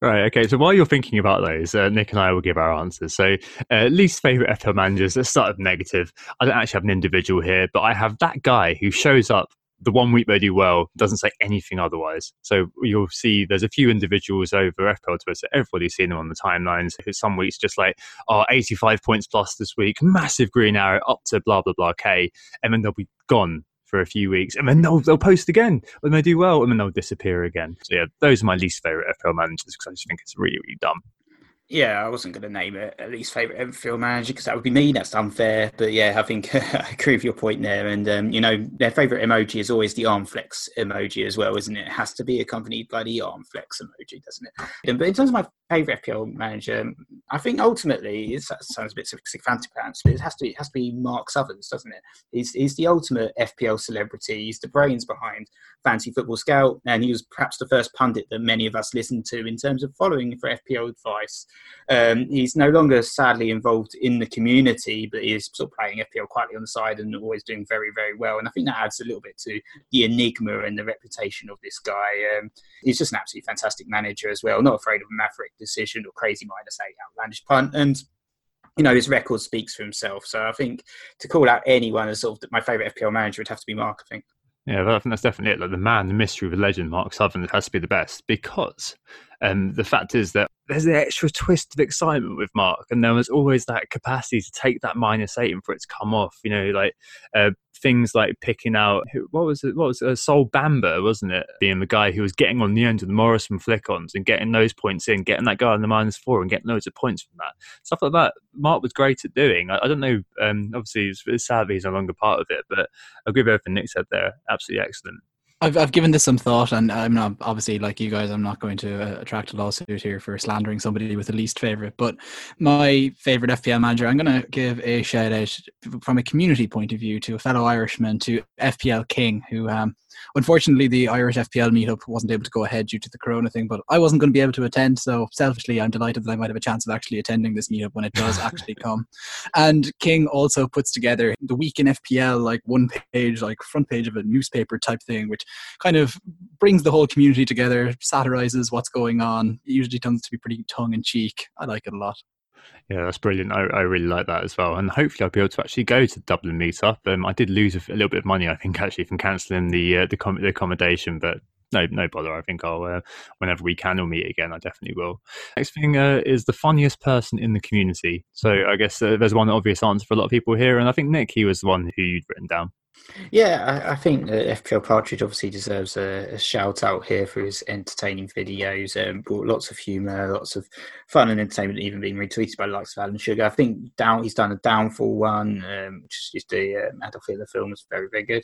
Right, okay. So while you're thinking about those, Nick and I will give our answers. So least favourite FPL managers, let's start with negative. I don't actually have an individual here, but I have that guy who shows up the 1 week they do well, doesn't say anything otherwise. So you'll see there's a few individuals over FPL Twitter. Everybody's seen them on the timelines. Some weeks just like, 85 points plus this week, massive green arrow up to blah, blah, blah, K. And then they'll be gone for a few weeks. And then they'll post again when they do well. And then they'll disappear again. So yeah, those are my least favourite FPL managers because I just think it's really, really dumb. Yeah, I wasn't going to name it at least favourite FPL manager because that would be me. That's unfair. But yeah, I think I agree with your point there. And, you know, their favourite emoji is always the arm flex emoji as well, isn't it? It has to be accompanied by the arm flex emoji, doesn't it? But in terms of my favourite FPL manager, I think ultimately, it sounds a bit sycophantic, but it has to be Mark Southerns, doesn't it? He's the ultimate FPL celebrity. He's the brains behind Fantasy Football Scout. And he was perhaps the first pundit that many of us listened to in terms of following for FPL advice. He's no longer sadly involved in the community, but he is sort of playing FPL quietly on the side and always doing very, very well. And I think that adds a little bit to the enigma and the reputation of this guy. He's just an absolutely fantastic manager as well. Not afraid of a maverick decision or crazy -8 outlandish punt. And you know, his record speaks for himself. So I think to call out anyone as sort of my favourite FPL manager would have to be Mark, I think. Yeah, I think that's definitely it. Like the man, the mystery, the legend, Mark Southerns has to be the best because the fact is that there's an extra twist of excitement with Mark, and there was always that capacity to take that -8 and for it to come off. You know, like things like picking out what was it, Sol Bamba, wasn't it? Being the guy who was getting on the end of the Morrison flick-ons and getting those points in, getting that guy on the -4 and getting loads of points from that stuff like that. Mark was great at doing. I don't know. Obviously, it's sad that he's no longer part of it, but I'll give everything Nick said there. Absolutely excellent. I've given this some thought, and I'm not obviously like you guys. I'm not going to attract a lawsuit here for slandering somebody with the least favorite. But my favorite FPL manager, I'm going to give a shout out from a community point of view to a fellow Irishman, to FPL King, who unfortunately the Irish FPL meetup wasn't able to go ahead due to the Corona thing. But I wasn't going to be able to attend, so selfishly, I'm delighted that I might have a chance of actually attending this meetup when it does actually come. And King also puts together the Week in FPL, like one page, like front page of a newspaper type thing, which kind of brings the whole community together, satirizes what's going on. It usually tends to be pretty tongue-in-cheek. I like it a lot. Yeah, that's brilliant. I really like that as well. And hopefully I'll be able to actually go to the Dublin meetup. I did lose a little bit of money, I think, actually, from cancelling the accommodation, but no bother. I think I'll, whenever we can, we'll meet again. I definitely will. Next thing is the funniest person in the community. So I guess there's one obvious answer for a lot of people here. And I think, Nick, he was the one who you'd written down. Yeah, I think FPL Partridge obviously deserves a shout out here for his entertaining videos. Brought lots of humour, lots of fun and entertainment, even being retweeted by the likes of Alan Sugar. I think he's done a Downfall one, which is the Adolf Hitler film, is very, very good.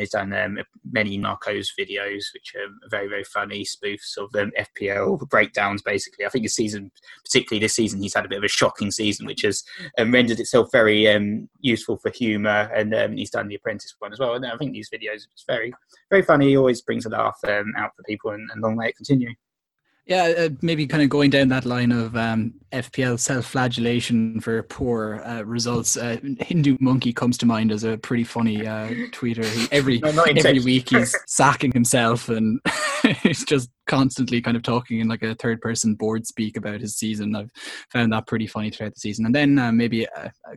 He's done many Narcos videos, which are very, very funny spoofs of FPL breakdowns, basically. I think his season, particularly this season, he's had a bit of a shocking season, which has rendered itself very useful for humour, and he's done the Apprentice one as well, and I think these videos it's very, very funny. He always brings a laugh out for people, and long may it continue. Yeah, maybe kind of going down that line of FPL self-flagellation for poor results. Hindu Monkey comes to mind as a pretty funny tweeter. Every week he's sacking himself and he's just constantly kind of talking in like a third person board speak about his season. I've found that pretty funny throughout the season. And then maybe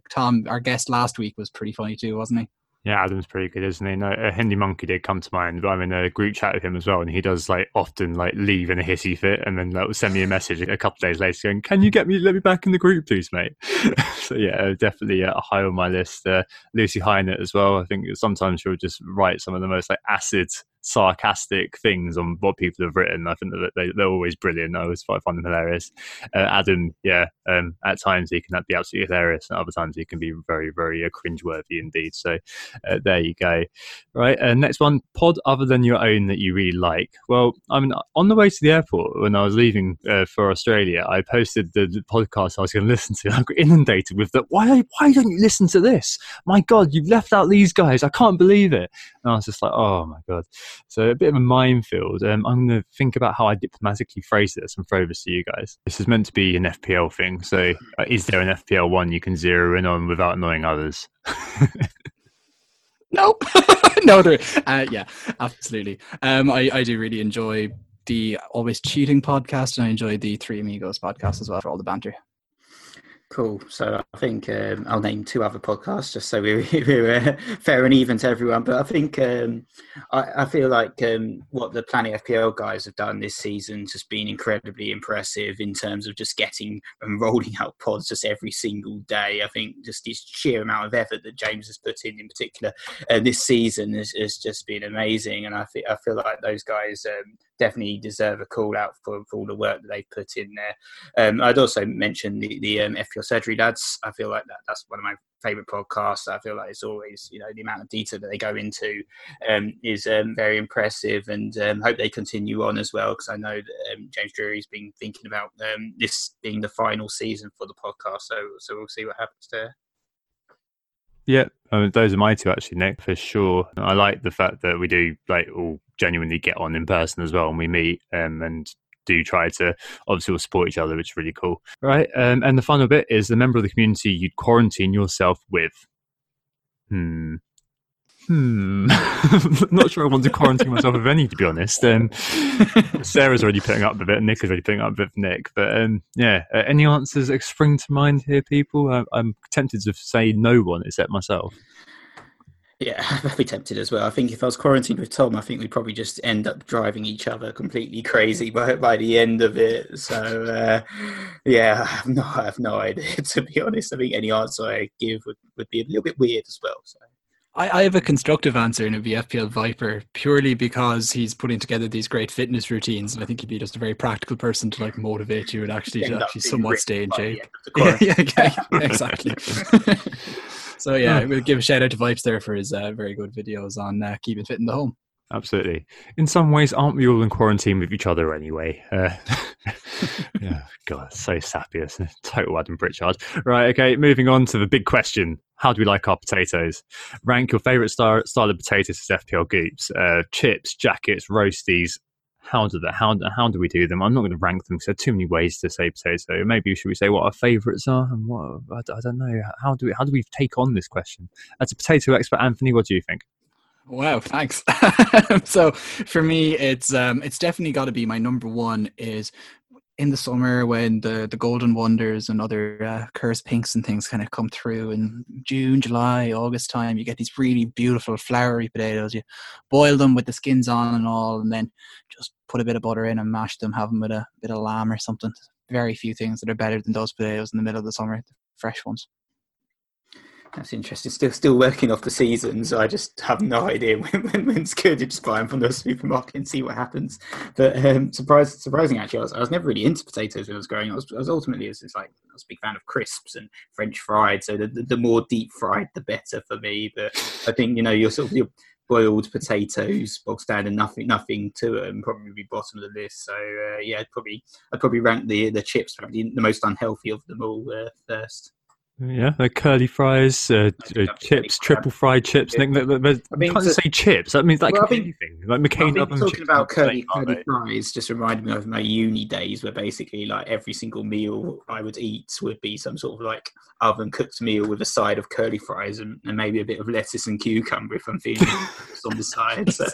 Tom, our guest last week, was pretty funny too, wasn't he? Yeah, Adam's pretty good, isn't he? No, Hindi Monkey did come to mind, but I'm in a group chat with him as well, and he does often leave in a hissy fit, and then send me a message a couple of days later going, "Can you let me back in the group, please, mate?" So yeah, definitely high on my list. Lucy Hynett as well. I think sometimes she'll just write some of the most acid, sarcastic things on what people have written. I think that they're always brilliant. I find them hilarious. Adam, yeah, at times he can be absolutely hilarious, and other times he can be very, very cringeworthy indeed. So there you go. Right, next one, pod other than your own that you really like. Well, I mean, on the way to the airport when I was leaving for Australia, I posted the podcast I was going to listen to. I got inundated with that. Why don't you listen to this? My God, you've left out these guys. I can't believe it. And I was just like, oh my God. So a bit of a minefield. I'm going to think about how I diplomatically phrase this and throw this to you guys. This is meant to be an FPL thing. So is there an FPL one you can zero in on without annoying others? Nope. No. Yeah, absolutely. I do really enjoy the Always Cheating podcast, and I enjoy the Three Amigos podcast as well for all the banter. Cool. So I think I'll name two other podcasts just so we're fair and even to everyone. But I think I feel like what the Planet FPL guys have done this season has been incredibly impressive in terms of just getting and rolling out pods just every single day. I think just this sheer amount of effort that James has put in particular this season has just been amazing. And I feel like those guys definitely deserve a call out for all the work that they've put in there. I'd also mention the FPL Surgery Lads. I feel like that's one of my favourite podcasts. I feel like it's always, the amount of detail that they go into is very impressive, and hope they continue on as well, because I know that James Drury's been thinking about this being the final season for the podcast, so we'll see what happens there. Yeah, those are my two actually, Nick, for sure. I like the fact that we do all genuinely get on in person as well, and we meet and do try to obviously support each other, which is really cool. All right, and the final bit is the member of the community you'd quarantine yourself with. Not sure I want to quarantine myself with any, to be honest. Sarah's already putting up with it, Nick is already putting up with Nick, but any answers spring to mind here, people? I'm tempted to say no one except myself. Yeah, I'd be tempted as well. I think if I was quarantined with Tom, I think we'd probably just end up driving each other completely crazy by the end of it. So, I have no idea, to be honest. I think any answer I give would be a little bit weird as well. So. I have a constructive answer, and it'd be FPL Viper, purely because he's putting together these great fitness routines, and I think he'd be just a very practical person to motivate you and actually somewhat stay in shape. Yeah, exactly. So yeah, we'll give a shout out to Vipes there for his very good videos on keeping fit in the home. Absolutely. In some ways, aren't we all in quarantine with each other anyway? Yeah, God, so sappy. It's a total Adam Pritchard. Right, okay, moving on to the big question. How do we like our potatoes? Rank your favourite style of potatoes as FPL Goops. Chips, jackets, roasties. How do we do them? I'm not going to rank them because there are too many ways to say potato. Maybe should we say what our favourites are and what I don't know. How do we take on this question? As a potato expert, Anthony, what do you think? Wow, thanks. So for me, it's definitely got to be my number one is in the summer when the golden wonders and other cursed pinks and things kind of come through in June, July, August time. You get these really beautiful flowery potatoes. You boil them with the skins on and all, and then just put a bit of butter in and mash them, have them with a bit of lamb or something. Very few things that are better than those potatoes in the middle of the summer, the fresh ones. That's interesting. Still working off the season, so I just have no idea when it's good. You just buy them from the supermarket and see what happens. But surprising actually, I was never really into potatoes when I was growing up. I was ultimately I was a big fan of crisps and French fried. So the more deep fried, the better for me. But I think your boiled potatoes, bog standard, nothing to them, probably be bottom of the list. So I'd probably rank the chips probably the most unhealthy of them all first. Yeah, like curly fries, chips, triple fried chips. Yeah. Nick, I can't say chips. I mean, that could be anything. Like McCain oven chips. Talking about curly fries just reminded me of my uni days, where basically every single meal I would eat would be some sort of oven cooked meal with a side of curly fries and maybe a bit of lettuce and cucumber if I'm feeling on the side. So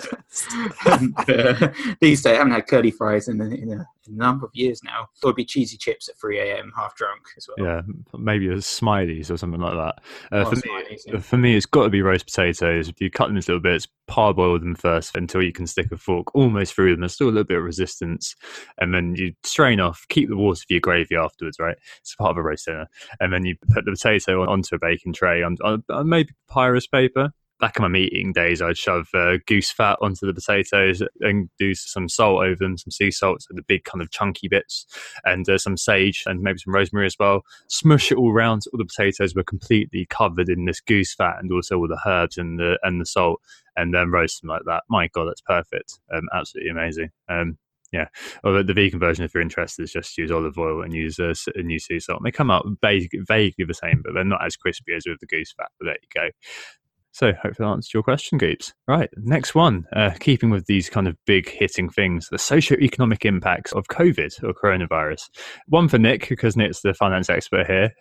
these days I haven't had curly fries in a in a number of years now, there'll be cheesy chips at 3 a.m, half drunk as well. Yeah, maybe a Smileys or something like that. For me, it's got to be roast potatoes. If you cut them into little bits, parboil them first until you can stick a fork almost through them. There's still a little bit of resistance. And then you strain off, keep the water for your gravy afterwards, right? It's part of a roast dinner. And then you put the potato onto a baking tray, on maybe papyrus paper. Back in my meat eating days, I'd shove goose fat onto the potatoes and do some salt over them, some sea salt, so the big kind of chunky bits, and some sage and maybe some rosemary as well. Smush it all round so all the potatoes were completely covered in this goose fat and also all the herbs and the salt, and then roast them like that. My God, that's perfect. Absolutely amazing. Yeah, or the vegan version, if you're interested, is just use olive oil and use sea salt. And they come out vaguely the same, but they're not as crispy as with the goose fat. But there you go. So hopefully that answered your question, Goops. Right, next one, keeping with these kind of big hitting things, the socioeconomic impacts of COVID or coronavirus. One for Nick, because Nick's the finance expert here.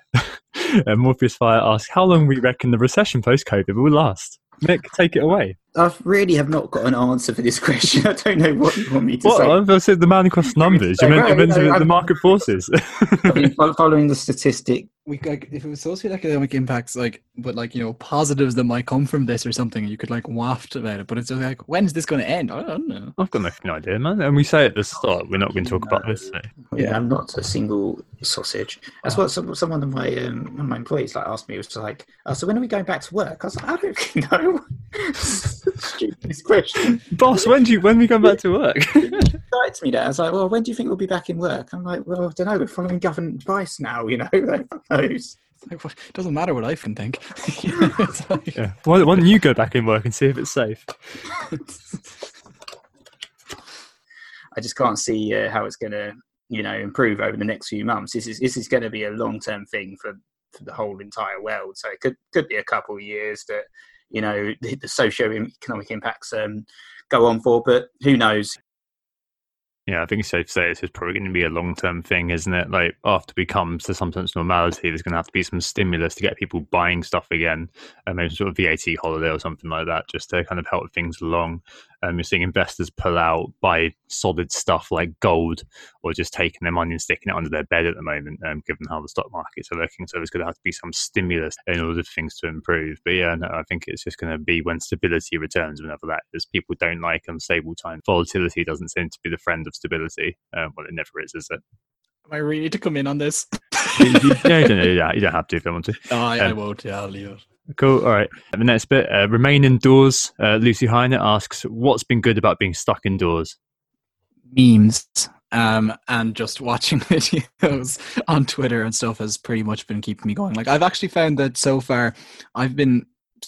Morpheus Fire asks, how long we reckon the recession post-COVID will last? Nick, take it away. I really have not got an answer for this question. I don't know what you want me to say. I've said the man across numbers. You meant the market forces. I mean, following the statistic. If it was socioeconomic impacts, positives that might come from this or something, you could waft about it. But it's when's this going to end? I don't know. I've got no idea, man. And we say at the start, we're not going to talk about this. So. Yeah, I'm not a single sausage. That's what someone of my employees asked me. It was so when are we going back to work? I was like, I don't really know. Stupidest question, boss. When we come back to work? Writes me that. I was like, well, when do you think we'll be back in work? I'm like, well, I don't know. We're following government advice now, Who knows? It doesn't matter what I can think. Yeah. Why don't you go back in work and see if it's safe? I just can't see how it's going to, improve over the next few months. This is going to be a long-term thing for the whole entire world. So it could be a couple of years that. The socio-economic impacts go on for, but who knows? Yeah, I think it's safe to say this is probably going to be a long-term thing, isn't it? After we come to some sense of normality, there's going to have to be some stimulus to get people buying stuff again, and maybe sort of VAT holiday or something like that, just to kind of help things along. You're seeing investors pull out, buy solid stuff like gold, or just taking their money and sticking it under their bed at the moment, given how the stock markets are looking. So there's going to have to be some stimulus in order for things to improve. But I think it's just going to be when stability returns, whenever that is. People don't like unstable time. Volatility doesn't seem to be the friend of stability. Well, it never is it? Am I really to come in on this? You don't have to if you want to. No, I won't. Yeah, I'll leave it. Cool. All right. The next bit, remain indoors. Lucy Heiner asks, what's been good about being stuck indoors? Memes and just watching videos on Twitter and stuff has pretty much been keeping me going. I've actually found that so far I've been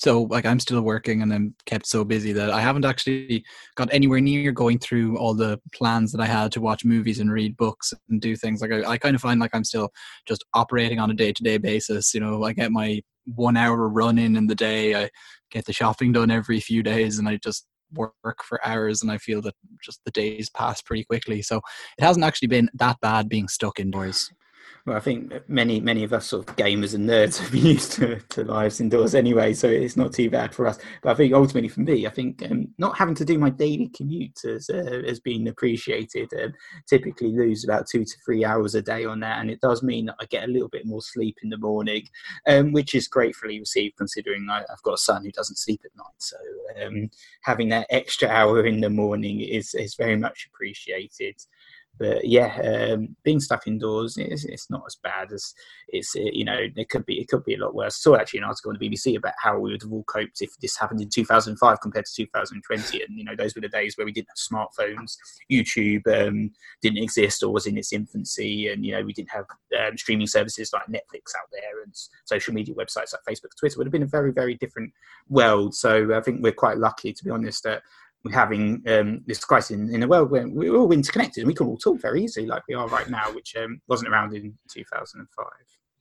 I'm still working and I'm kept so busy that I haven't actually got anywhere near going through all the plans that I had to watch movies and read books and do things. I kind of find I'm still just operating on a day-to-day basis. I get my 1 hour run in the day. I get the shopping done every few days and I just work for hours, and I feel that just the days pass pretty quickly. So it hasn't actually been that bad being stuck indoors. Well, I think many of us sort of gamers and nerds have been used to lives indoors anyway, so it's not too bad for us. But I think ultimately for me, not having to do my daily commute has been appreciated. Typically lose about 2 to 3 hours a day on that, and it does mean that I get a little bit more sleep in the morning, which is gratefully received considering I've got a son who doesn't sleep at night. So having that extra hour in the morning is very much appreciated. But being stuck indoors, it's not as bad as it's. It could be a lot worse. I saw actually an article on the BBC about how we would have all coped if this happened in 2005 compared to 2020. And those were the days where we didn't have smartphones, YouTube didn't exist or was in its infancy, and we didn't have streaming services like Netflix out there, and social media websites like Facebook, Twitter. It would have been a very, very different world. So I think we're quite lucky, to be honest, that. We're having this crisis in a world where we're all interconnected and we can all talk very easily like we are right now, which wasn't around in 2005.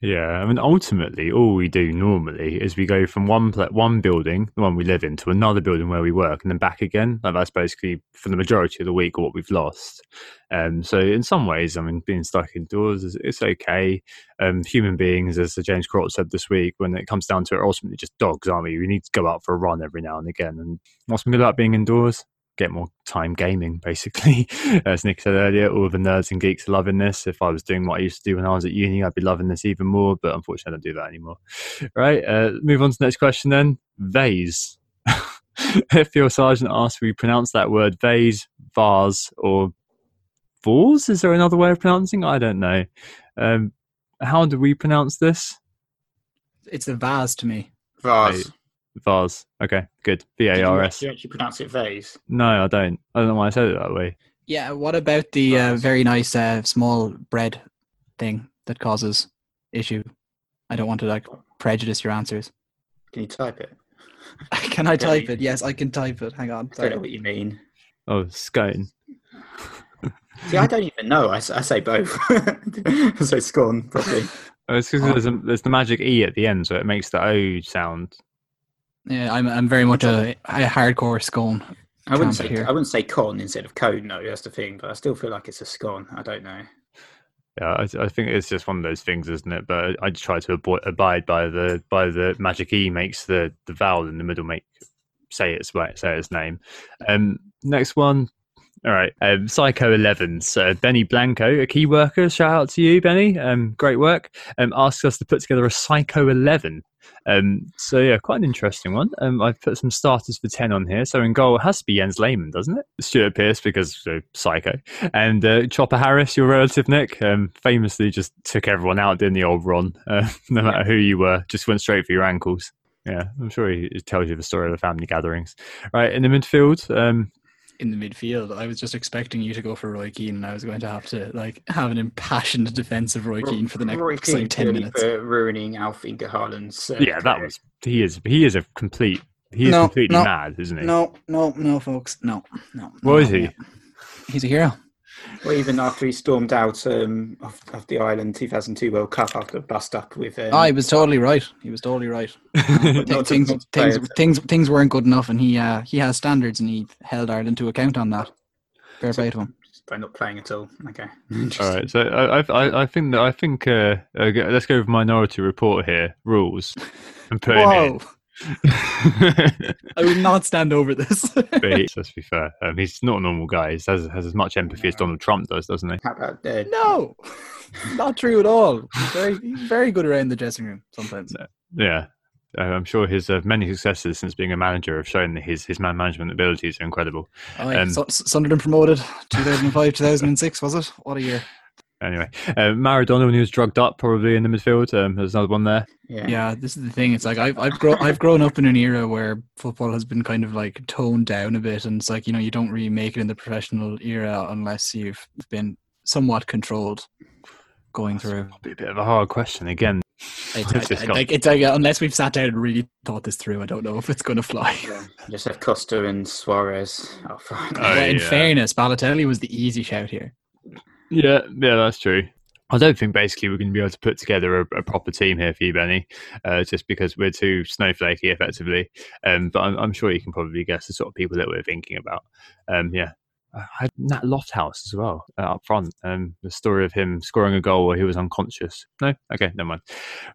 Yeah, ultimately, all we do normally is we go from one building, the one we live in, to another building where we work, and then back again. That's basically, for the majority of the week, what we've lost. So in some ways, being stuck indoors, it's okay. Human beings, as James Crott said this week, when it comes down to it, are ultimately just dogs, aren't we? We need to go out for a run every now and again. And what's been good about being indoors? get more time gaming, basically. As Nick said earlier, all the nerds and geeks are loving this. If I was doing what I used to do when I was at uni, I'd be loving this even more, but unfortunately I don't do that anymore. Right, move on to the next question then. Vase. If your sergeant asks, we pronounce that word vase, vase, or vase? Is there another way of pronouncing? I don't know. How do we pronounce this? It's a vase to me. Vase. Vase. Okay, good. V-A-R-S. Do you actually pronounce it vase? No, I don't. I don't know why I said it that way. Yeah, what about the very nice small bread thing that causes issue? I don't want to prejudice your answers. Can you type it? Can I type it? Yes, I can type it. Hang on. Sorry. I don't know what you mean. Oh, scone. See, I don't even know. I say both. I say scorn, probably. Oh, it's because there's the magic E at the end, so it makes the O sound. Yeah, I'm very much a hardcore scorn. I wouldn't say con instead of cone. No, that's the thing. But I still feel like it's a scorn. I don't know. Yeah, I think it's just one of those things, isn't it? But I try to abide by the magic E makes the vowel in the middle say its name. Next one. All right, Psycho 11. So Benny Blanco, a key worker, shout out to you, Benny. Great work. Asked us to put together a Psycho 11. So yeah, quite an interesting one. I've put some starters for 10 on here. So in goal, it has to be Jens Lehmann, doesn't it? Stuart Pearce, because Psycho. And Chopper Harris, your relative, Nick, famously just took everyone out, didn't the old Ron? No matter who you were, just went straight for your ankles. Yeah, I'm sure he tells you the story of the family gatherings. Right, in the midfield... In the midfield, I was just expecting you to go for Roy Keane, and I was going to have to have an impassioned defense of Roy Keane for the next 10 minutes. For ruining Alf Inge Haaland's. He is a complete. He is completely mad, isn't he? No, folks, no. What is he? Yeah. He's a hero. Well, even after he stormed out of the Ireland 2002 World Cup after a bust up with. He was totally right. Things weren't good enough, and he has standards, and he held Ireland to account on that. Fair play to him. By not playing at all. Okay. All right. So I think let's go with Minority Report here. Rules. And put him in. I would not stand over this. Let's be fair. He's not a normal guy. He has as much empathy as Donald Trump does, doesn't he? How about no, not true at all. He's very good around the dressing room sometimes. Yeah, I'm sure his many successes since being a manager have shown that his man management abilities are incredible. Sunderland promoted 2005, 2006, was it? What a year. Anyway, Maradona when he was drugged up, probably in the midfield. There's another one there. Yeah, this is the thing. It's I've grown up in an era where football has been kind of toned down a bit, and it's you don't really make it in the professional era unless you've been somewhat controlled going through. Probably a bit of a hard question again. Unless we've sat down and really thought this through, I don't know if it's going to fly. Just have Costa and Suarez. In fairness, Balotelli was the easy shout here. Yeah, that's true. I don't think basically we're going to be able to put together a proper team here for you, Benny, just because we're too snowflakey, effectively. But I'm sure you can probably guess the sort of people that we're thinking about. Nat Lofthouse as well up front. The story of him scoring a goal where he was unconscious. No? Okay, never mind.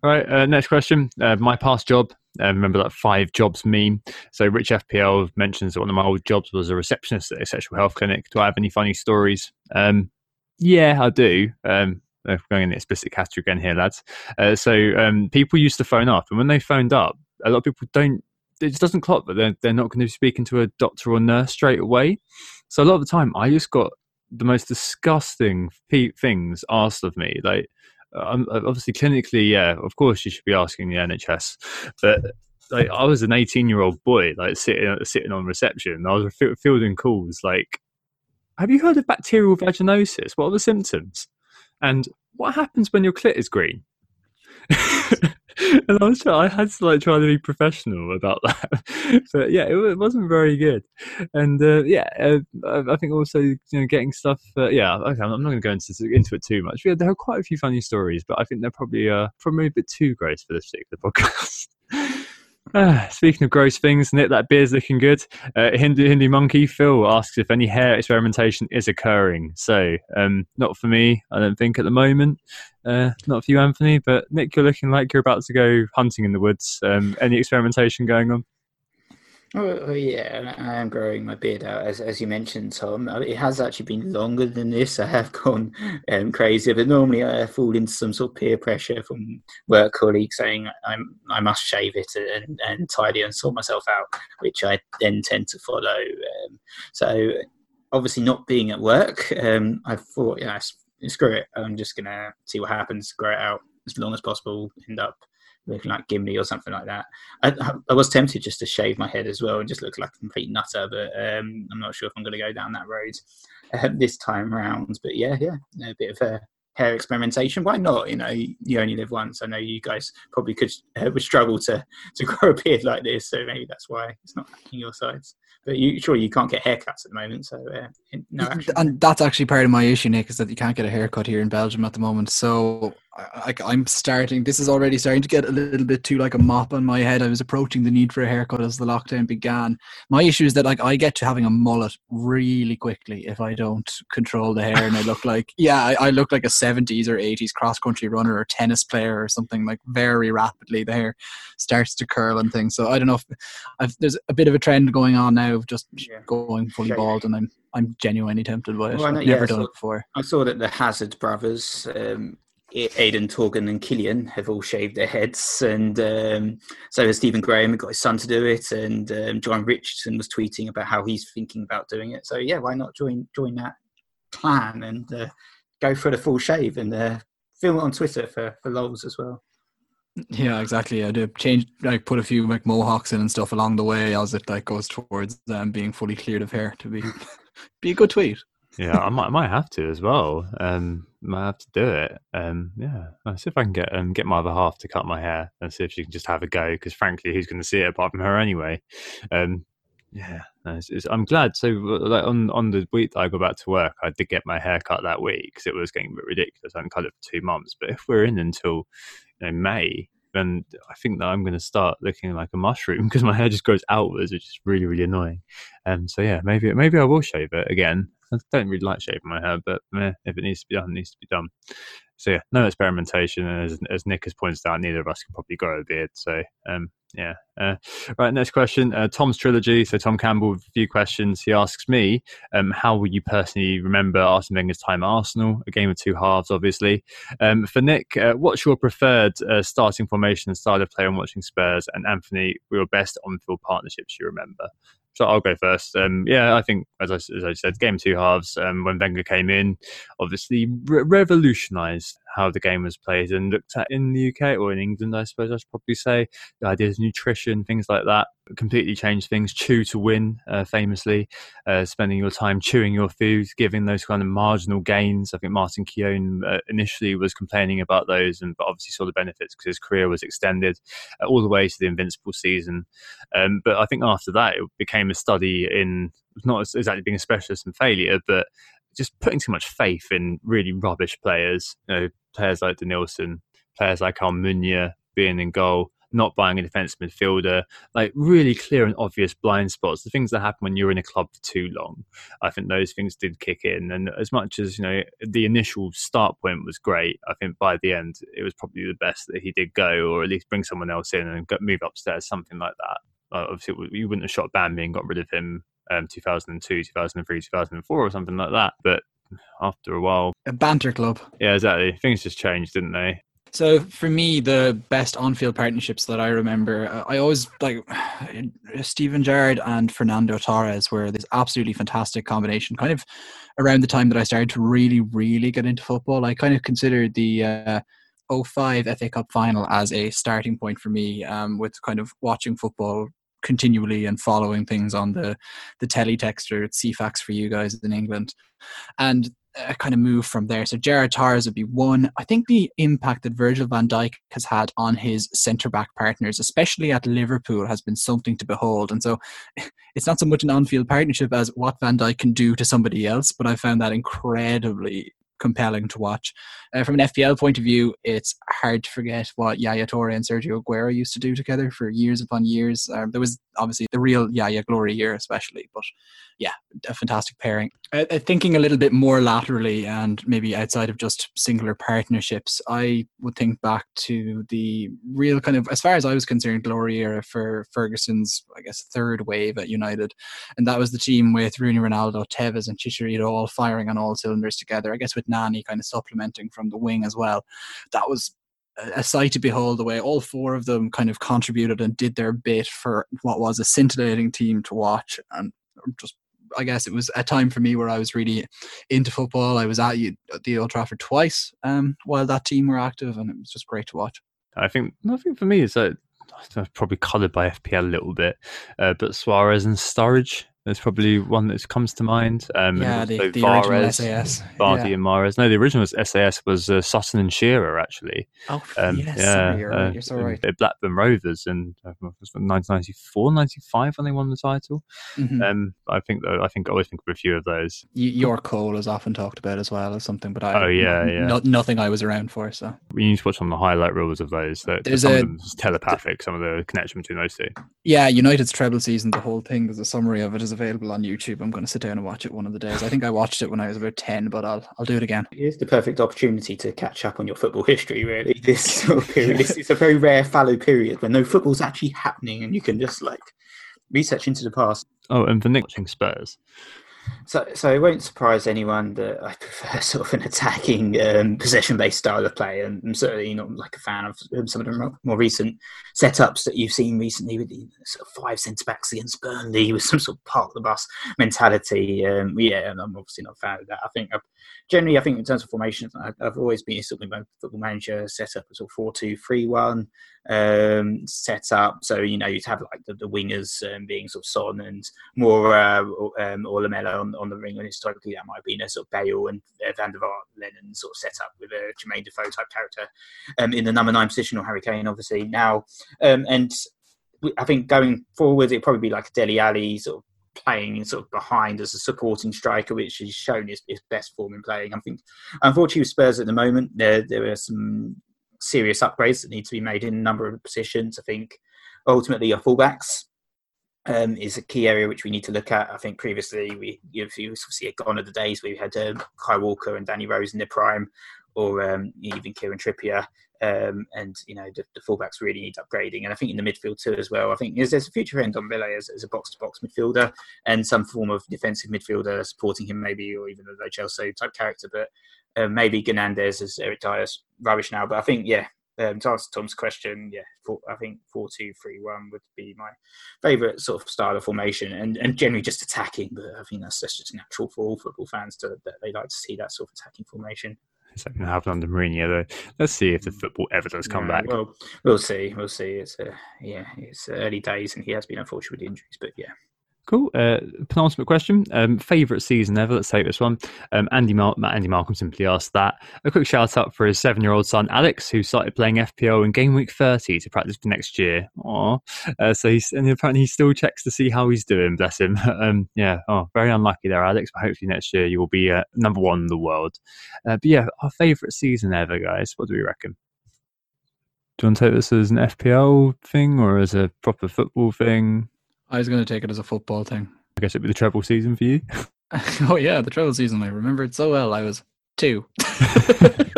All right, next question. My past job. Remember that 5 jobs meme? So Rich FPL mentions that one of my old jobs was a receptionist at a sexual health clinic. Do I have any funny stories? Yeah, I do. I'm going in the explicit category again here, lads. So people used to phone up, and when they phoned up, a lot of people don't. It just doesn't clock that they're not going to be speaking to a doctor or nurse straight away. So a lot of the time, I just got the most disgusting things asked of me. I'm obviously clinically, yeah, of course you should be asking the NHS, but. I was an 18-year-old boy, sitting on reception. I was fielding calls have you heard of bacterial vaginosis? What are the symptoms? And what happens when your clit is green? And I had to try to be professional about that. But yeah, it wasn't very good. And I think also getting stuff. Okay, I'm not going to go into it too much. Yeah, there are quite a few funny stories, but I think they're probably a bit too gross for this particular podcast. Speaking of gross things, Nick, that beer's looking good. Hindu Monkey Phil asks if any hair experimentation is occurring. So, not for me, I don't think at the moment. Not for you, Anthony, but Nick, you're looking like you're about to go hunting in the woods. Any experimentation going on? Yeah, I am growing my beard out, as you mentioned, Tom. It has actually been longer than this. I have gone crazy, but normally I fall into some sort of peer pressure from work colleagues saying I must shave it and tidy and sort myself out, which I then tend to follow. So obviously not being at work, I thought, yeah, screw it. I'm just going to see what happens, grow it out as long as possible, end up looking like Gimli or something like that. I was tempted just to shave my head as well and just look like a complete nutter, but I'm not sure if I'm going to go down that road this time round. But yeah, a bit of a hair experimentation. Why not? You know, you only live once. I know you guys probably would struggle to grow a beard like this, so maybe that's why it's not happening your sides. But you can't get haircuts at the moment, so no action. And that's actually part of my issue, Nick, is that you can't get a haircut here in Belgium at the moment. So I'm starting. This is already starting to get a little bit too like a mop on my head. I was approaching the need for a haircut as the lockdown began. My issue is that like I get to having a mullet really quickly if I don't control the hair, and I look like I look like a 70s or 80s cross country runner or tennis player or something. Like very rapidly the hair starts to curl and things. So I don't know if there's a bit of a trend going on now of just going fully bald, and I'm genuinely tempted by it. Well, I've never done it before. I saw that the Hazard brothers, Aidan, Torgan and Killian, have all shaved their heads, and so has Stephen Graham, got his son to do it, and John Richardson was tweeting about how he's thinking about doing it. So yeah, why not join that plan and go for the full shave, and film it on Twitter for lols as well. Yeah, exactly. I did change, like put a few like mohawks in and stuff along the way as it like goes towards being fully cleared of hair to be a good tweet. Yeah, I might have to as well. Might have to do it. Yeah, I'll see if I can get my other half to cut my hair and see if she can just have a go. Because frankly, who's going to see it apart from her anyway? Yeah, no, I'm glad. So like on the week that I go back to work, I did get my hair cut that week because it was getting a bit ridiculous. I haven't cut it for 2 months. But if we're in until May, then I think that I'm going to start looking like a mushroom because my hair just grows outwards, which is really, really annoying. So yeah, maybe I will shave it again. I don't really like shaving my hair, but if it needs to be done, it needs to be done. So yeah, no experimentation. And as Nick has pointed out, neither of us can probably grow a beard. So yeah. Right, next question. Tom's trilogy. So Tom Campbell with a few questions. He asks me, how will you personally remember Arsene Wenger's time at Arsenal? A game of two halves, obviously. For Nick, what's your preferred starting formation and style of play on watching Spurs? And Anthony, your best on-field partnerships you remember? So I'll go first. Yeah, I think, as I said, game two halves. When Wenger came in, obviously revolutionised how the game was played and looked at in the UK, or in England, I suppose I should probably say. The ideas of nutrition, things like that, completely changed things. Chew to win, famously. Spending your time chewing your food, giving those kind of marginal gains. I think Martin Keown initially was complaining about those, but obviously saw the benefits because his career was extended all the way to the Invincible season. But I think after that, it became a study in, not exactly being a specialist in failure, but just putting too much faith in really rubbish players, players like Danielson, players like Almunia being in goal, not buying a defensive midfielder, like really clear and obvious blind spots, the things that happen when you're in a club for too long. I think those things did kick in. And as much as, the initial start point was great, I think by the end, it was probably the best that he did go, or at least bring someone else in and move upstairs, something like that. Obviously, you wouldn't have shot Bambi and got rid of him 2002, 2003, 2004 or something like that. But after a while... A banter club. Yeah, exactly. Things just changed, didn't they? So for me, the best on-field partnerships that I remember, I always like Steven Gerrard and Fernando Torres were this absolutely fantastic combination. Kind of around the time that I started to really, really get into football, I kind of considered the... 2005 FA Cup final as a starting point for me, with kind of watching football continually and following things on the teletext or CFAX for you guys in England, and kind of move from there. So Gerard Torres would be one. I think the impact that Virgil van Dijk has had on his centre-back partners, especially at Liverpool, has been something to behold. And so it's not so much an on-field partnership as what Van Dijk can do to somebody else, but I found that incredibly compelling to watch. From an FPL point of view, it's hard to forget what Yaya Toure and Sergio Aguero used to do together for years upon years. There was obviously the real Yaya glory year especially, but yeah, a fantastic pairing. Thinking a little bit more laterally and maybe outside of just singular partnerships, I would think back to the real kind of, as far as I was concerned, glory era for Ferguson's, I guess, third wave at United. And that was the team with Rooney, Ronaldo, Tevez and Chicharito all firing on all cylinders together, I guess with Nani kind of supplementing from the wing as well. That was a sight to behold, the way all four of them kind of contributed and did their bit for what was a scintillating team to watch. And just, I guess it was a time for me where I was really into football. I was at the Old Trafford twice while that team were active, and it was just great to watch. I think for me is that I'm probably coloured by FPL a little bit, but Suarez and Sturridge is probably one that comes to mind. Yeah, the Vares, original SAS. Vardy and Mahrez. No, the original SAS was Sutton and Shearer, actually. Oh, yes, yeah, sorry, you're so right. They're Blackburn Rovers, and 1994, 95 when they won the title. Mm-hmm. I always think of a few of those. Your Cole is often talked about as well as something, but nothing I was around for. So we need to watch some of the highlight reels of those. Some of them is telepathic, some of the connection between those two. Yeah, United's treble season, the whole thing, there's a summary of it is available on YouTube. I'm going to sit down and watch it one of the days. I think I watched it when I was about 10, but I'll do it again. It's the perfect opportunity to catch up on your football history, really. This sort of period, it's a very rare fallow period when no football's actually happening and you can just research into the past. Oh, and for Nick watching Spurs. So it won't surprise anyone that I prefer sort of an attacking possession-based style of play, and I'm certainly not a fan of some of the more recent setups that you've seen recently with the sort of 5 centre-backs against Burnley with some sort of park-the-bus mentality. And I'm obviously not a fan of that. I think in terms of formations, I've always been something about Football Manager set up as a 4-2-3-1 set up. So, you'd have the wingers being sort of Son and Moura or Lamella on the ring. And historically, that might have been a sort of Bale and Van der Vaart, Lennon sort of set up with a Jermaine Defoe type character in the number 9 position, or Harry Kane, obviously, now. And I think going forward, it'd probably be like a Dele Alli sort of playing sort of behind as a supporting striker, which has shown his best form in playing. I think, unfortunately, with Spurs at the moment, there are some serious upgrades that need to be made in a number of positions. I think ultimately our fullbacks is a key area which we need to look at. I think previously if you obviously had gone of the days where we had Kyle Walker and Danny Rose in their prime, or even Kieran Trippier, and the fullbacks really need upgrading. And I think in the midfield too as well. I think there's a future end on Villa as a box-to-box midfielder and some form of defensive midfielder supporting him maybe, or even a Chelsea type character. But maybe Gernandes as Eric Dyer's rubbish now. But I think, to answer Tom's question, I think 4-2-3-1 would be my favourite sort of style of formation, and generally just attacking. But I think that's just natural for all football fans that they like to see that sort of attacking formation. It's not going to happen under Mourinho, though. Let's see if the football ever does come back. Well, we'll see. It's early days, and he has been unfortunate with the injuries, but yeah. Cool. Penultimate question. Favourite season ever? Let's take this one. Andy Malcolm simply asked that. A quick shout out for his 7-year-old son, Alex, who started playing FPL in game week 30 to practice for next year. Aww. And apparently he still checks to see how he's doing. Bless him. Very unlucky there, Alex. But hopefully next year you will be number one in the world. Our favourite season ever, guys. What do we reckon? Do you want to take this as an FPL thing or as a proper football thing? I was going to take it as a football thing. I guess it'd be the treble season for you. Oh yeah, the treble season. I remember it so well. I was 2.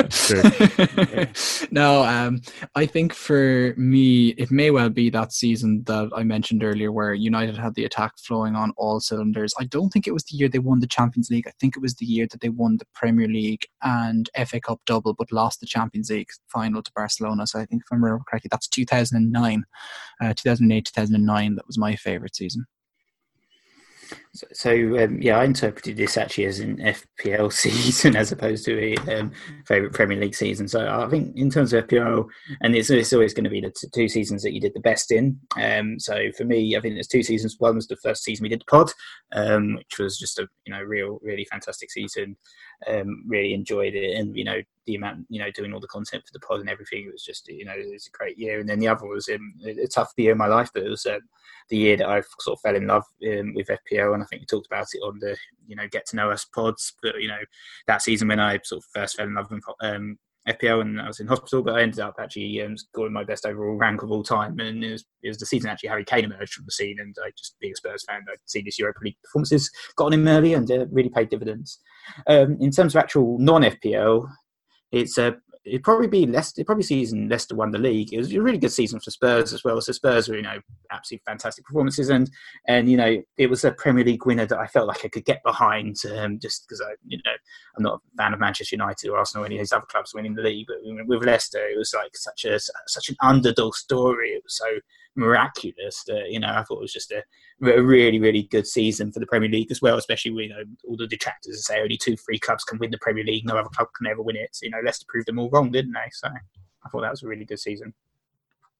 Sure. Yeah. No, I think for me, it may well be that season that I mentioned earlier where United had the attack flowing on all cylinders. I don't think it was the year they won the Champions League. I think it was the year that they won the Premier League and FA Cup double, but lost the Champions League final to Barcelona. So I think if I remember correctly, that's 2008, 2009. That was my favourite season. So I interpreted this actually as an FPL season as opposed to a favourite Premier League season. So I think in terms of FPL, and it's always going to be the two seasons that you did the best in. So for me, I think there's two seasons. One was the first season we did the pod, which was just a really fantastic season. Really enjoyed it, and the amount, doing all the content for the pod and everything, it was just, it was a great year. And then the other was a tough year in my life, but it was the year that I sort of fell in love with FPL, and I think we talked about it on the, Get to Know Us pods. But, that season when I sort of first fell in love with FPL and I was in hospital, but I ended up actually scoring my best overall rank of all time. And it was the season actually Harry Kane emerged from the scene, and I just, being a Spurs fan, I'd seen his Europa League performances, got on him early, and really paid dividends. In terms of actual non-FPL, it'd probably season Leicester won the league. It was a really good season for Spurs as well. So Spurs were, absolutely fantastic performances. And it was a Premier League winner that I felt like I could get behind, just because I'm not a fan of Manchester United or Arsenal or any of these other clubs winning the league. But with Leicester, it was like such an underdog story. It was so miraculous that, I thought it was just a really, really good season for the Premier League as well, especially with all the detractors say only 2-3 clubs can win the Premier League, no other club can ever win it. So, Leicester proved them all wrong, didn't they? So I thought that was a really good season.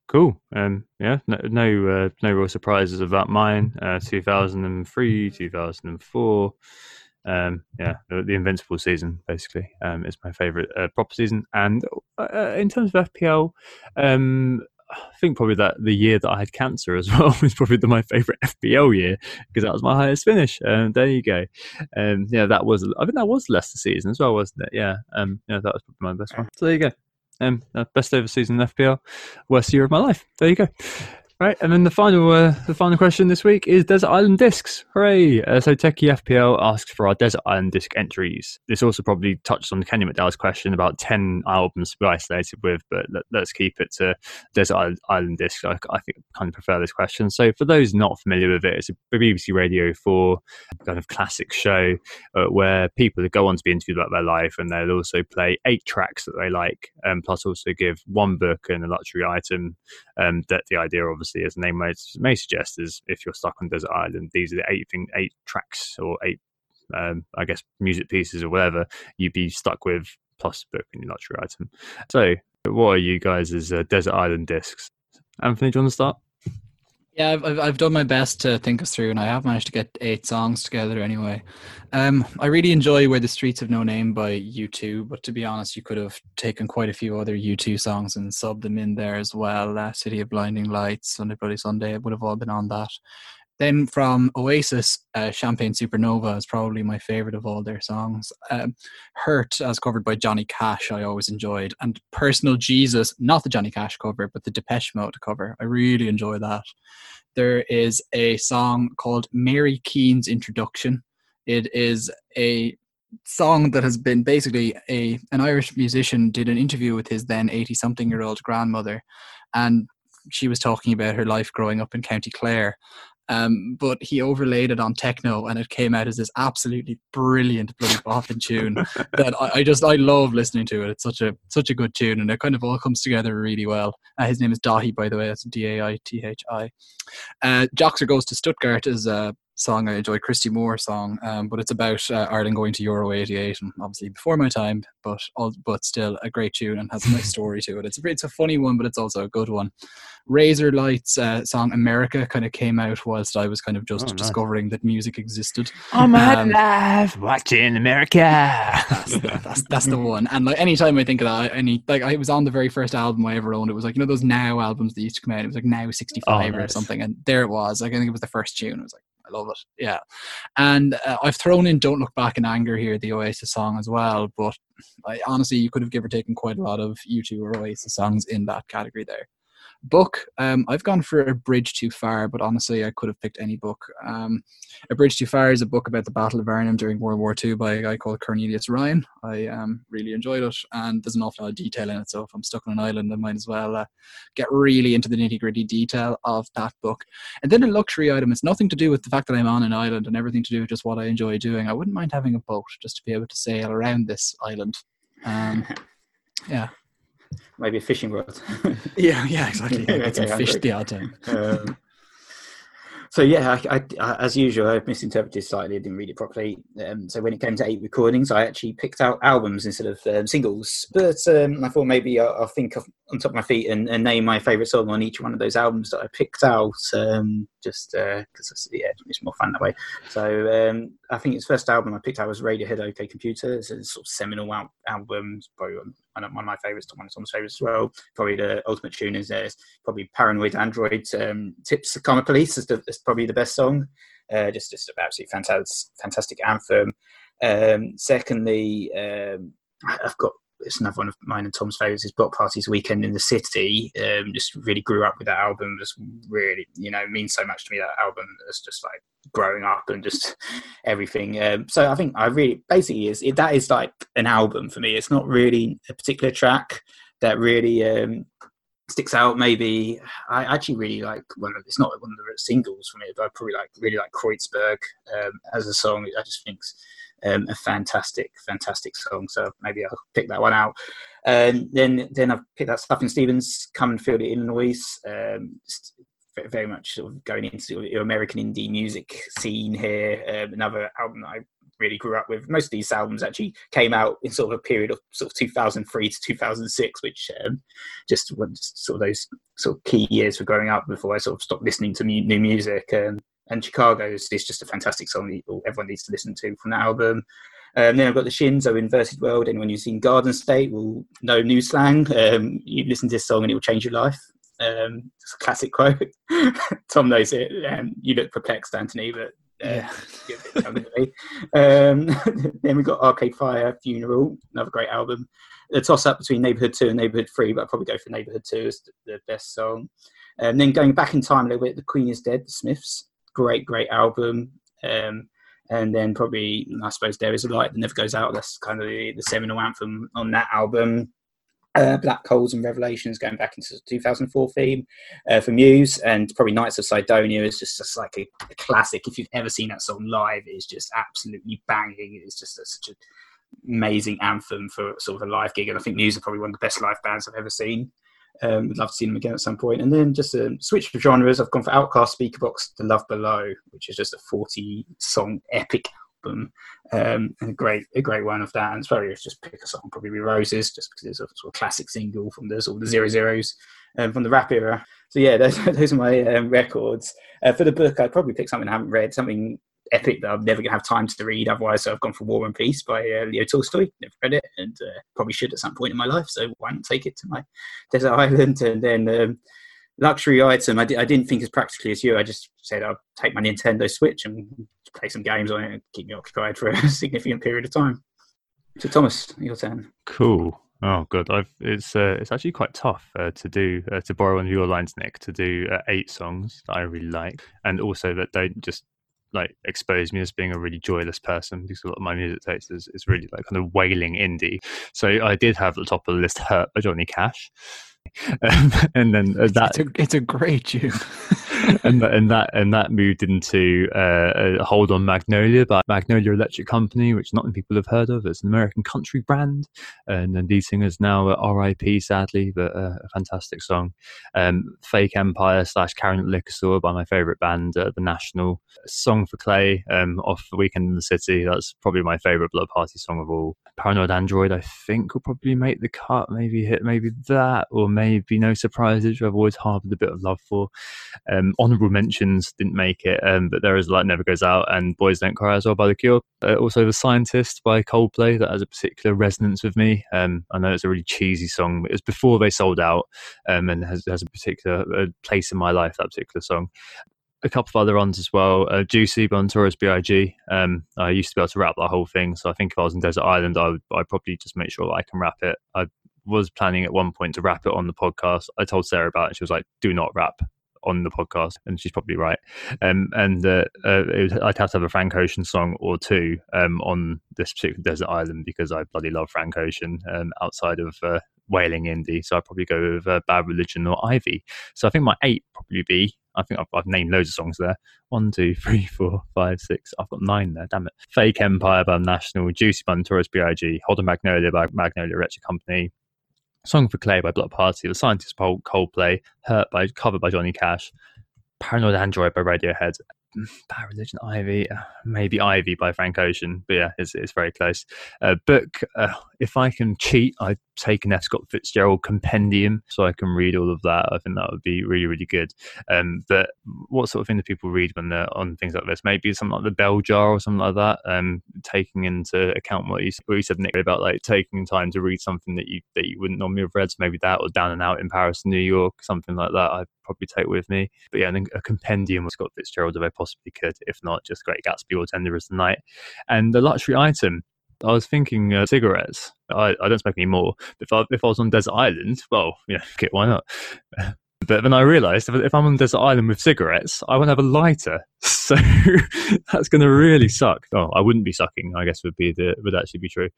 Cool. Yeah, no real surprises about mine. 2003, 2004. The invincible season basically is my favourite proper season. And in terms of FPL, I think probably that the year that I had cancer as well was probably my favourite FPL year, because that was my highest finish. There you go. That was Leicester season as well, wasn't it? Yeah. That was probably my best one. So there you go. Best ever season in FPL, worst year of my life. There you go. Right, and then the final question this week is Desert Island Discs. Hooray! So Techie FPL asks for our Desert Island Disc entries. This also probably touches on Kenny McDowell's question about 10 albums to be isolated with, but let's keep it to Desert Island Discs. I think I kind of prefer this question. So for those not familiar with it, it's a BBC Radio 4 kind of classic show where people go on to be interviewed about their life, and they'll also play 8 tracks that they like, plus also give one book and a luxury item. That the idea of as the name may suggest, is if you're stuck on Desert Island, these are the 8 tracks or 8, music pieces or whatever you'd be stuck with, plus book and your luxury item. So, what are you guys' Desert Island Discs? Anthony, do you want to start? Yeah, I've done my best to think us through, and I have managed to get 8 songs together anyway. I really enjoy Where the Streets Have No Name by U2, but to be honest, you could have taken quite a few other U2 songs and subbed them in there as well. City of Blinding Lights, Sunday Bloody Sunday would have all been on that. Then from Oasis, Champagne Supernova is probably my favourite of all their songs. Hurt, as covered by Johnny Cash, I always enjoyed. And Personal Jesus, not the Johnny Cash cover, but the Depeche Mode cover. I really enjoy that. There is a song called Mary Keane's Introduction. It is a song that has been basically an Irish musician did an interview with his then 80-something-year-old grandmother. And she was talking about her life growing up in County Clare. But he overlaid it on techno, and it came out as this absolutely brilliant bloody boffin tune that I love listening to it. It's such a good tune, and it kind of all comes together really well. His name is Dahi, by the way. That's Daithi. Joxer Goes to Stuttgart is a song I enjoy, Christy Moore song, but it's about Ireland going to Euro 88, and obviously before my time, but still a great tune and has a nice story to it. It's a funny one, but it's also a good one. Razor Lights song America kind of came out whilst I was kind of just discovering that music existed. All my life watching America. That's the one. And like anytime I think of that, I was on the very first album I ever owned. It was like those Now albums that used to come out. It was like Now 65 or something, and there it was. Like I think it was the first tune. I was like, I love it, yeah. And I've thrown in Don't Look Back in Anger here, the Oasis song as well, but honestly, you could have given or taken quite a lot of U2 or Oasis songs in that category there. Book, I've gone for A Bridge Too Far, but honestly, I could have picked any book. A Bridge Too Far is a book about the Battle of Arnhem during World War II by a guy called Cornelius Ryan. I really enjoyed it, and there's an awful lot of detail in it, so if I'm stuck on an island, I might as well get really into the nitty-gritty detail of that book. And then a luxury item. It's nothing to do with the fact that I'm on an island and everything to do with just what I enjoy doing. I wouldn't mind having a boat just to be able to sail around this island. Yeah. Maybe a fishing rod. yeah, exactly. Okay, fish the odd time. So yeah, I, as usual, I've misinterpreted slightly. I didn't read it properly. So when it came to 8 recordings, I actually picked out albums instead of singles. But I thought maybe I'll think on top of my feet and name my favourite song on each one of those albums that I picked out. Because it's more fun that way. So I think its first album I picked out was Radiohead, OK Computer. It's a sort of seminal album. It's probably one of my favourites, one of Tom's favourites as well. Probably the ultimate tune is probably Paranoid Android. Tips the Karma Police is probably the best song. Just an absolutely fantastic anthem. Secondly, I've got, it's another one of mine and Tom's favourites, is Block Party's Weekend in the City. Just really grew up with that album. Just really, means so much to me, that album. It's just like growing up and just everything. So I think I really, basically, that is like an album for me. It's not really a particular track that really sticks out. Maybe I actually really like it's not one of the singles for me, but I probably really like Kreuzberg as a song. I just think a fantastic song, so maybe I'll pick that one out. Then I've picked that Stuff in Stevens, Come and Feel the Inner Noise. Very much sort of going into your American indie music scene here. Another album that I really grew up with. Most of these albums actually came out in sort of a period of sort of 2003 to 2006, which just went sort of those sort of key years for growing up before I sort of stopped listening to new music. And Chicago is just a fantastic song that everyone needs to listen to from that album. Then I've got the Shins, Inverted World. Anyone who's seen Garden State will know New Slang. You listen to this song and it will change your life. It's a classic quote. Tom knows it. You look perplexed, Anthony, but Then we've got Arcade Fire, Funeral, another great album. The toss-up between Neighbourhood 2 and Neighbourhood 3, but I'll probably go for Neighbourhood 2 as the best song. And then going back in time a little bit, The Queen is Dead, The Smiths, great album. And then probably, I suppose, There Is a Light That Never Goes Out. That's kind of the seminal anthem on that album. Black Coals and Revelations, going back into the 2004 theme for Muse, and probably Knights of Sidonia is just like a classic. If you've ever seen that song live, it's just absolutely banging. It's just such an amazing anthem for sort of a live gig, and I think Muse are probably one of the best live bands I've ever seen. Would love to see them again at some point. And then just a switch of genres, I've gone for Outcast, Speakerbox, The Love Below, which is just a 40-song epic album, and a great one of that. And it's probably just pick a song, probably be Roses, just because it's a sort of classic single from the sort of the Zero Zeros from the rap era. So yeah, those are my records. For the book, I'd probably pick something I haven't read, something epic that I'm never going to have time to read otherwise. So I've gone for War and Peace by Leo Tolstoy. Never read it, and probably should at some point in my life. So why not take it to my desert island? And then luxury item, I didn't think as practically as you. I just said I'll take my Nintendo Switch and play some games on it and keep me occupied for a significant period of time. So Thomas, your turn. Cool. Oh, good. It's actually quite tough to do, to borrow one of your lines, Nick, to do 8 songs that I really like, and also that don't just like expose me as being a really joyless person, because a lot of my music taste is really like kind of wailing indie. So I did have at the top of the list Hurt by Johnny Cash. And then that it's a great tune. and that moved into Hold on Magnolia by Magnolia Electric Company, which not many people have heard of. It's an American country band, and then lead singer's now R.I.P. sadly, but a fantastic song. Fake Empire / Karen at the Liquor Store by my favourite band, The National. Song for Clay off The Weekend in the City. That's probably my favourite Blood Party song of all. Paranoid Android, I think, will probably make the cut. Maybe that, or maybe No Surprises, which I've always harboured a bit of love for. Honourable mentions didn't make it, but There Is a Light Never Goes Out, and Boys Don't Cry as well by The Cure. Also The Scientist by Coldplay, that has a particular resonance with me. I know it's a really cheesy song, but it was before they sold out, and has a particular place in my life, that particular song. A couple of other ones as well. Juicy by Notorious B.I.G. I used to be able to rap that whole thing, so I think if I was in Desert Island, I'd probably just make sure that I can rap it. I was planning at one point to rap it on the podcast. I told Sarah about it, she was like, do not rap on the podcast, and she's probably right. I'd have to have a Frank Ocean song or two on this particular desert island, because I bloody love Frank Ocean outside of wailing indie. So I'd probably go with Bad Religion or Ivy. So I think my 8 probably be, I think I've named loads of songs there. 1, 2, 3, 4, 5, 6. I've got 9 there, damn it. Fake Empire by National, Juicy by Notorious B.I.G., Hold on Magnolia by Magnolia Electric Company, Song for Clay by Block Party, The Scientist by Coldplay, Hurt by Cover by Johnny Cash, Paranoid Android by Radiohead, Bad Religion, Ivy, maybe Ivy by Frank Ocean, but yeah, it's very close. Book, if I can cheat, I'd taken F. Scott Fitzgerald compendium so I can read all of that. I think that would be really, really good. But what sort of thing do people read when they're on things like this? Maybe something like the bell jar or something like that, taking into account what you said, Nick, about like taking time to read something that you wouldn't normally have read. So maybe that, or Down and Out in Paris, New York, something like that I'd probably take with me. But yeah, I think a compendium of Scott Fitzgerald if I possibly could. If not, just Great Gatsby or Tender as the Night. And the luxury item, I was thinking cigarettes. I don't smoke anymore. If I was on desert island, well, yeah, okay, why not? But then I realised if I'm on a desert island with cigarettes, I won't have a lighter. So that's going to really suck. Oh, I wouldn't be sucking, I guess would actually be true.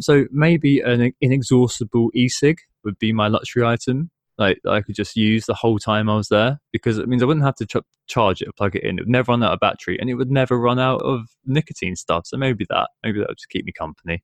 So maybe an inexhaustible e-cig would be my luxury item. Like I could just use the whole time I was there, because it means I wouldn't have to charge it or plug it in. It would never run out of battery, and it would never run out of nicotine stuff. So maybe that would just keep me company.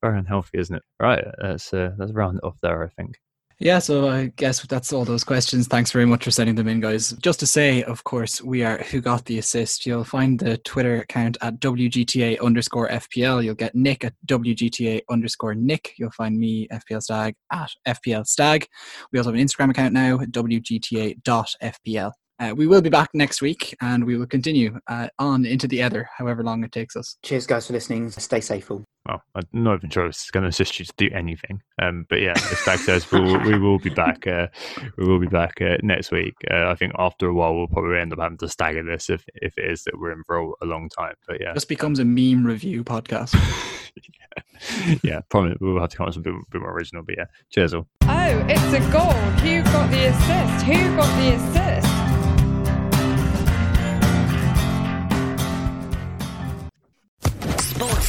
Very unhealthy, isn't it? Right, that's round off there, I think. Yeah, so I guess that's all those questions. Thanks very much for sending them in, guys. Just to say, of course, we are Who Got The Assist. You'll find the Twitter account at WGTA_FPL. You'll get Nick at WGTA_Nick. You'll find me, FPL Stag, at FPL Stag. We also have an Instagram account now, WGTA.FPL. We will be back next week, and we will continue on into the ether, however long it takes us. Cheers, guys, for listening. Stay safe, all. Well, I'm not even sure it's going to assist you to do anything. But yeah, as Dag says, we will be back. We will be back next week. I think after a while, we'll probably end up having to stagger this if it is that we're in for a long time. But yeah, it just becomes a meme review podcast. Yeah, probably we'll have to come up with something a bit more original. But yeah, cheers, all. Oh, it's a goal. Who got the assist? Who got the assist? Sports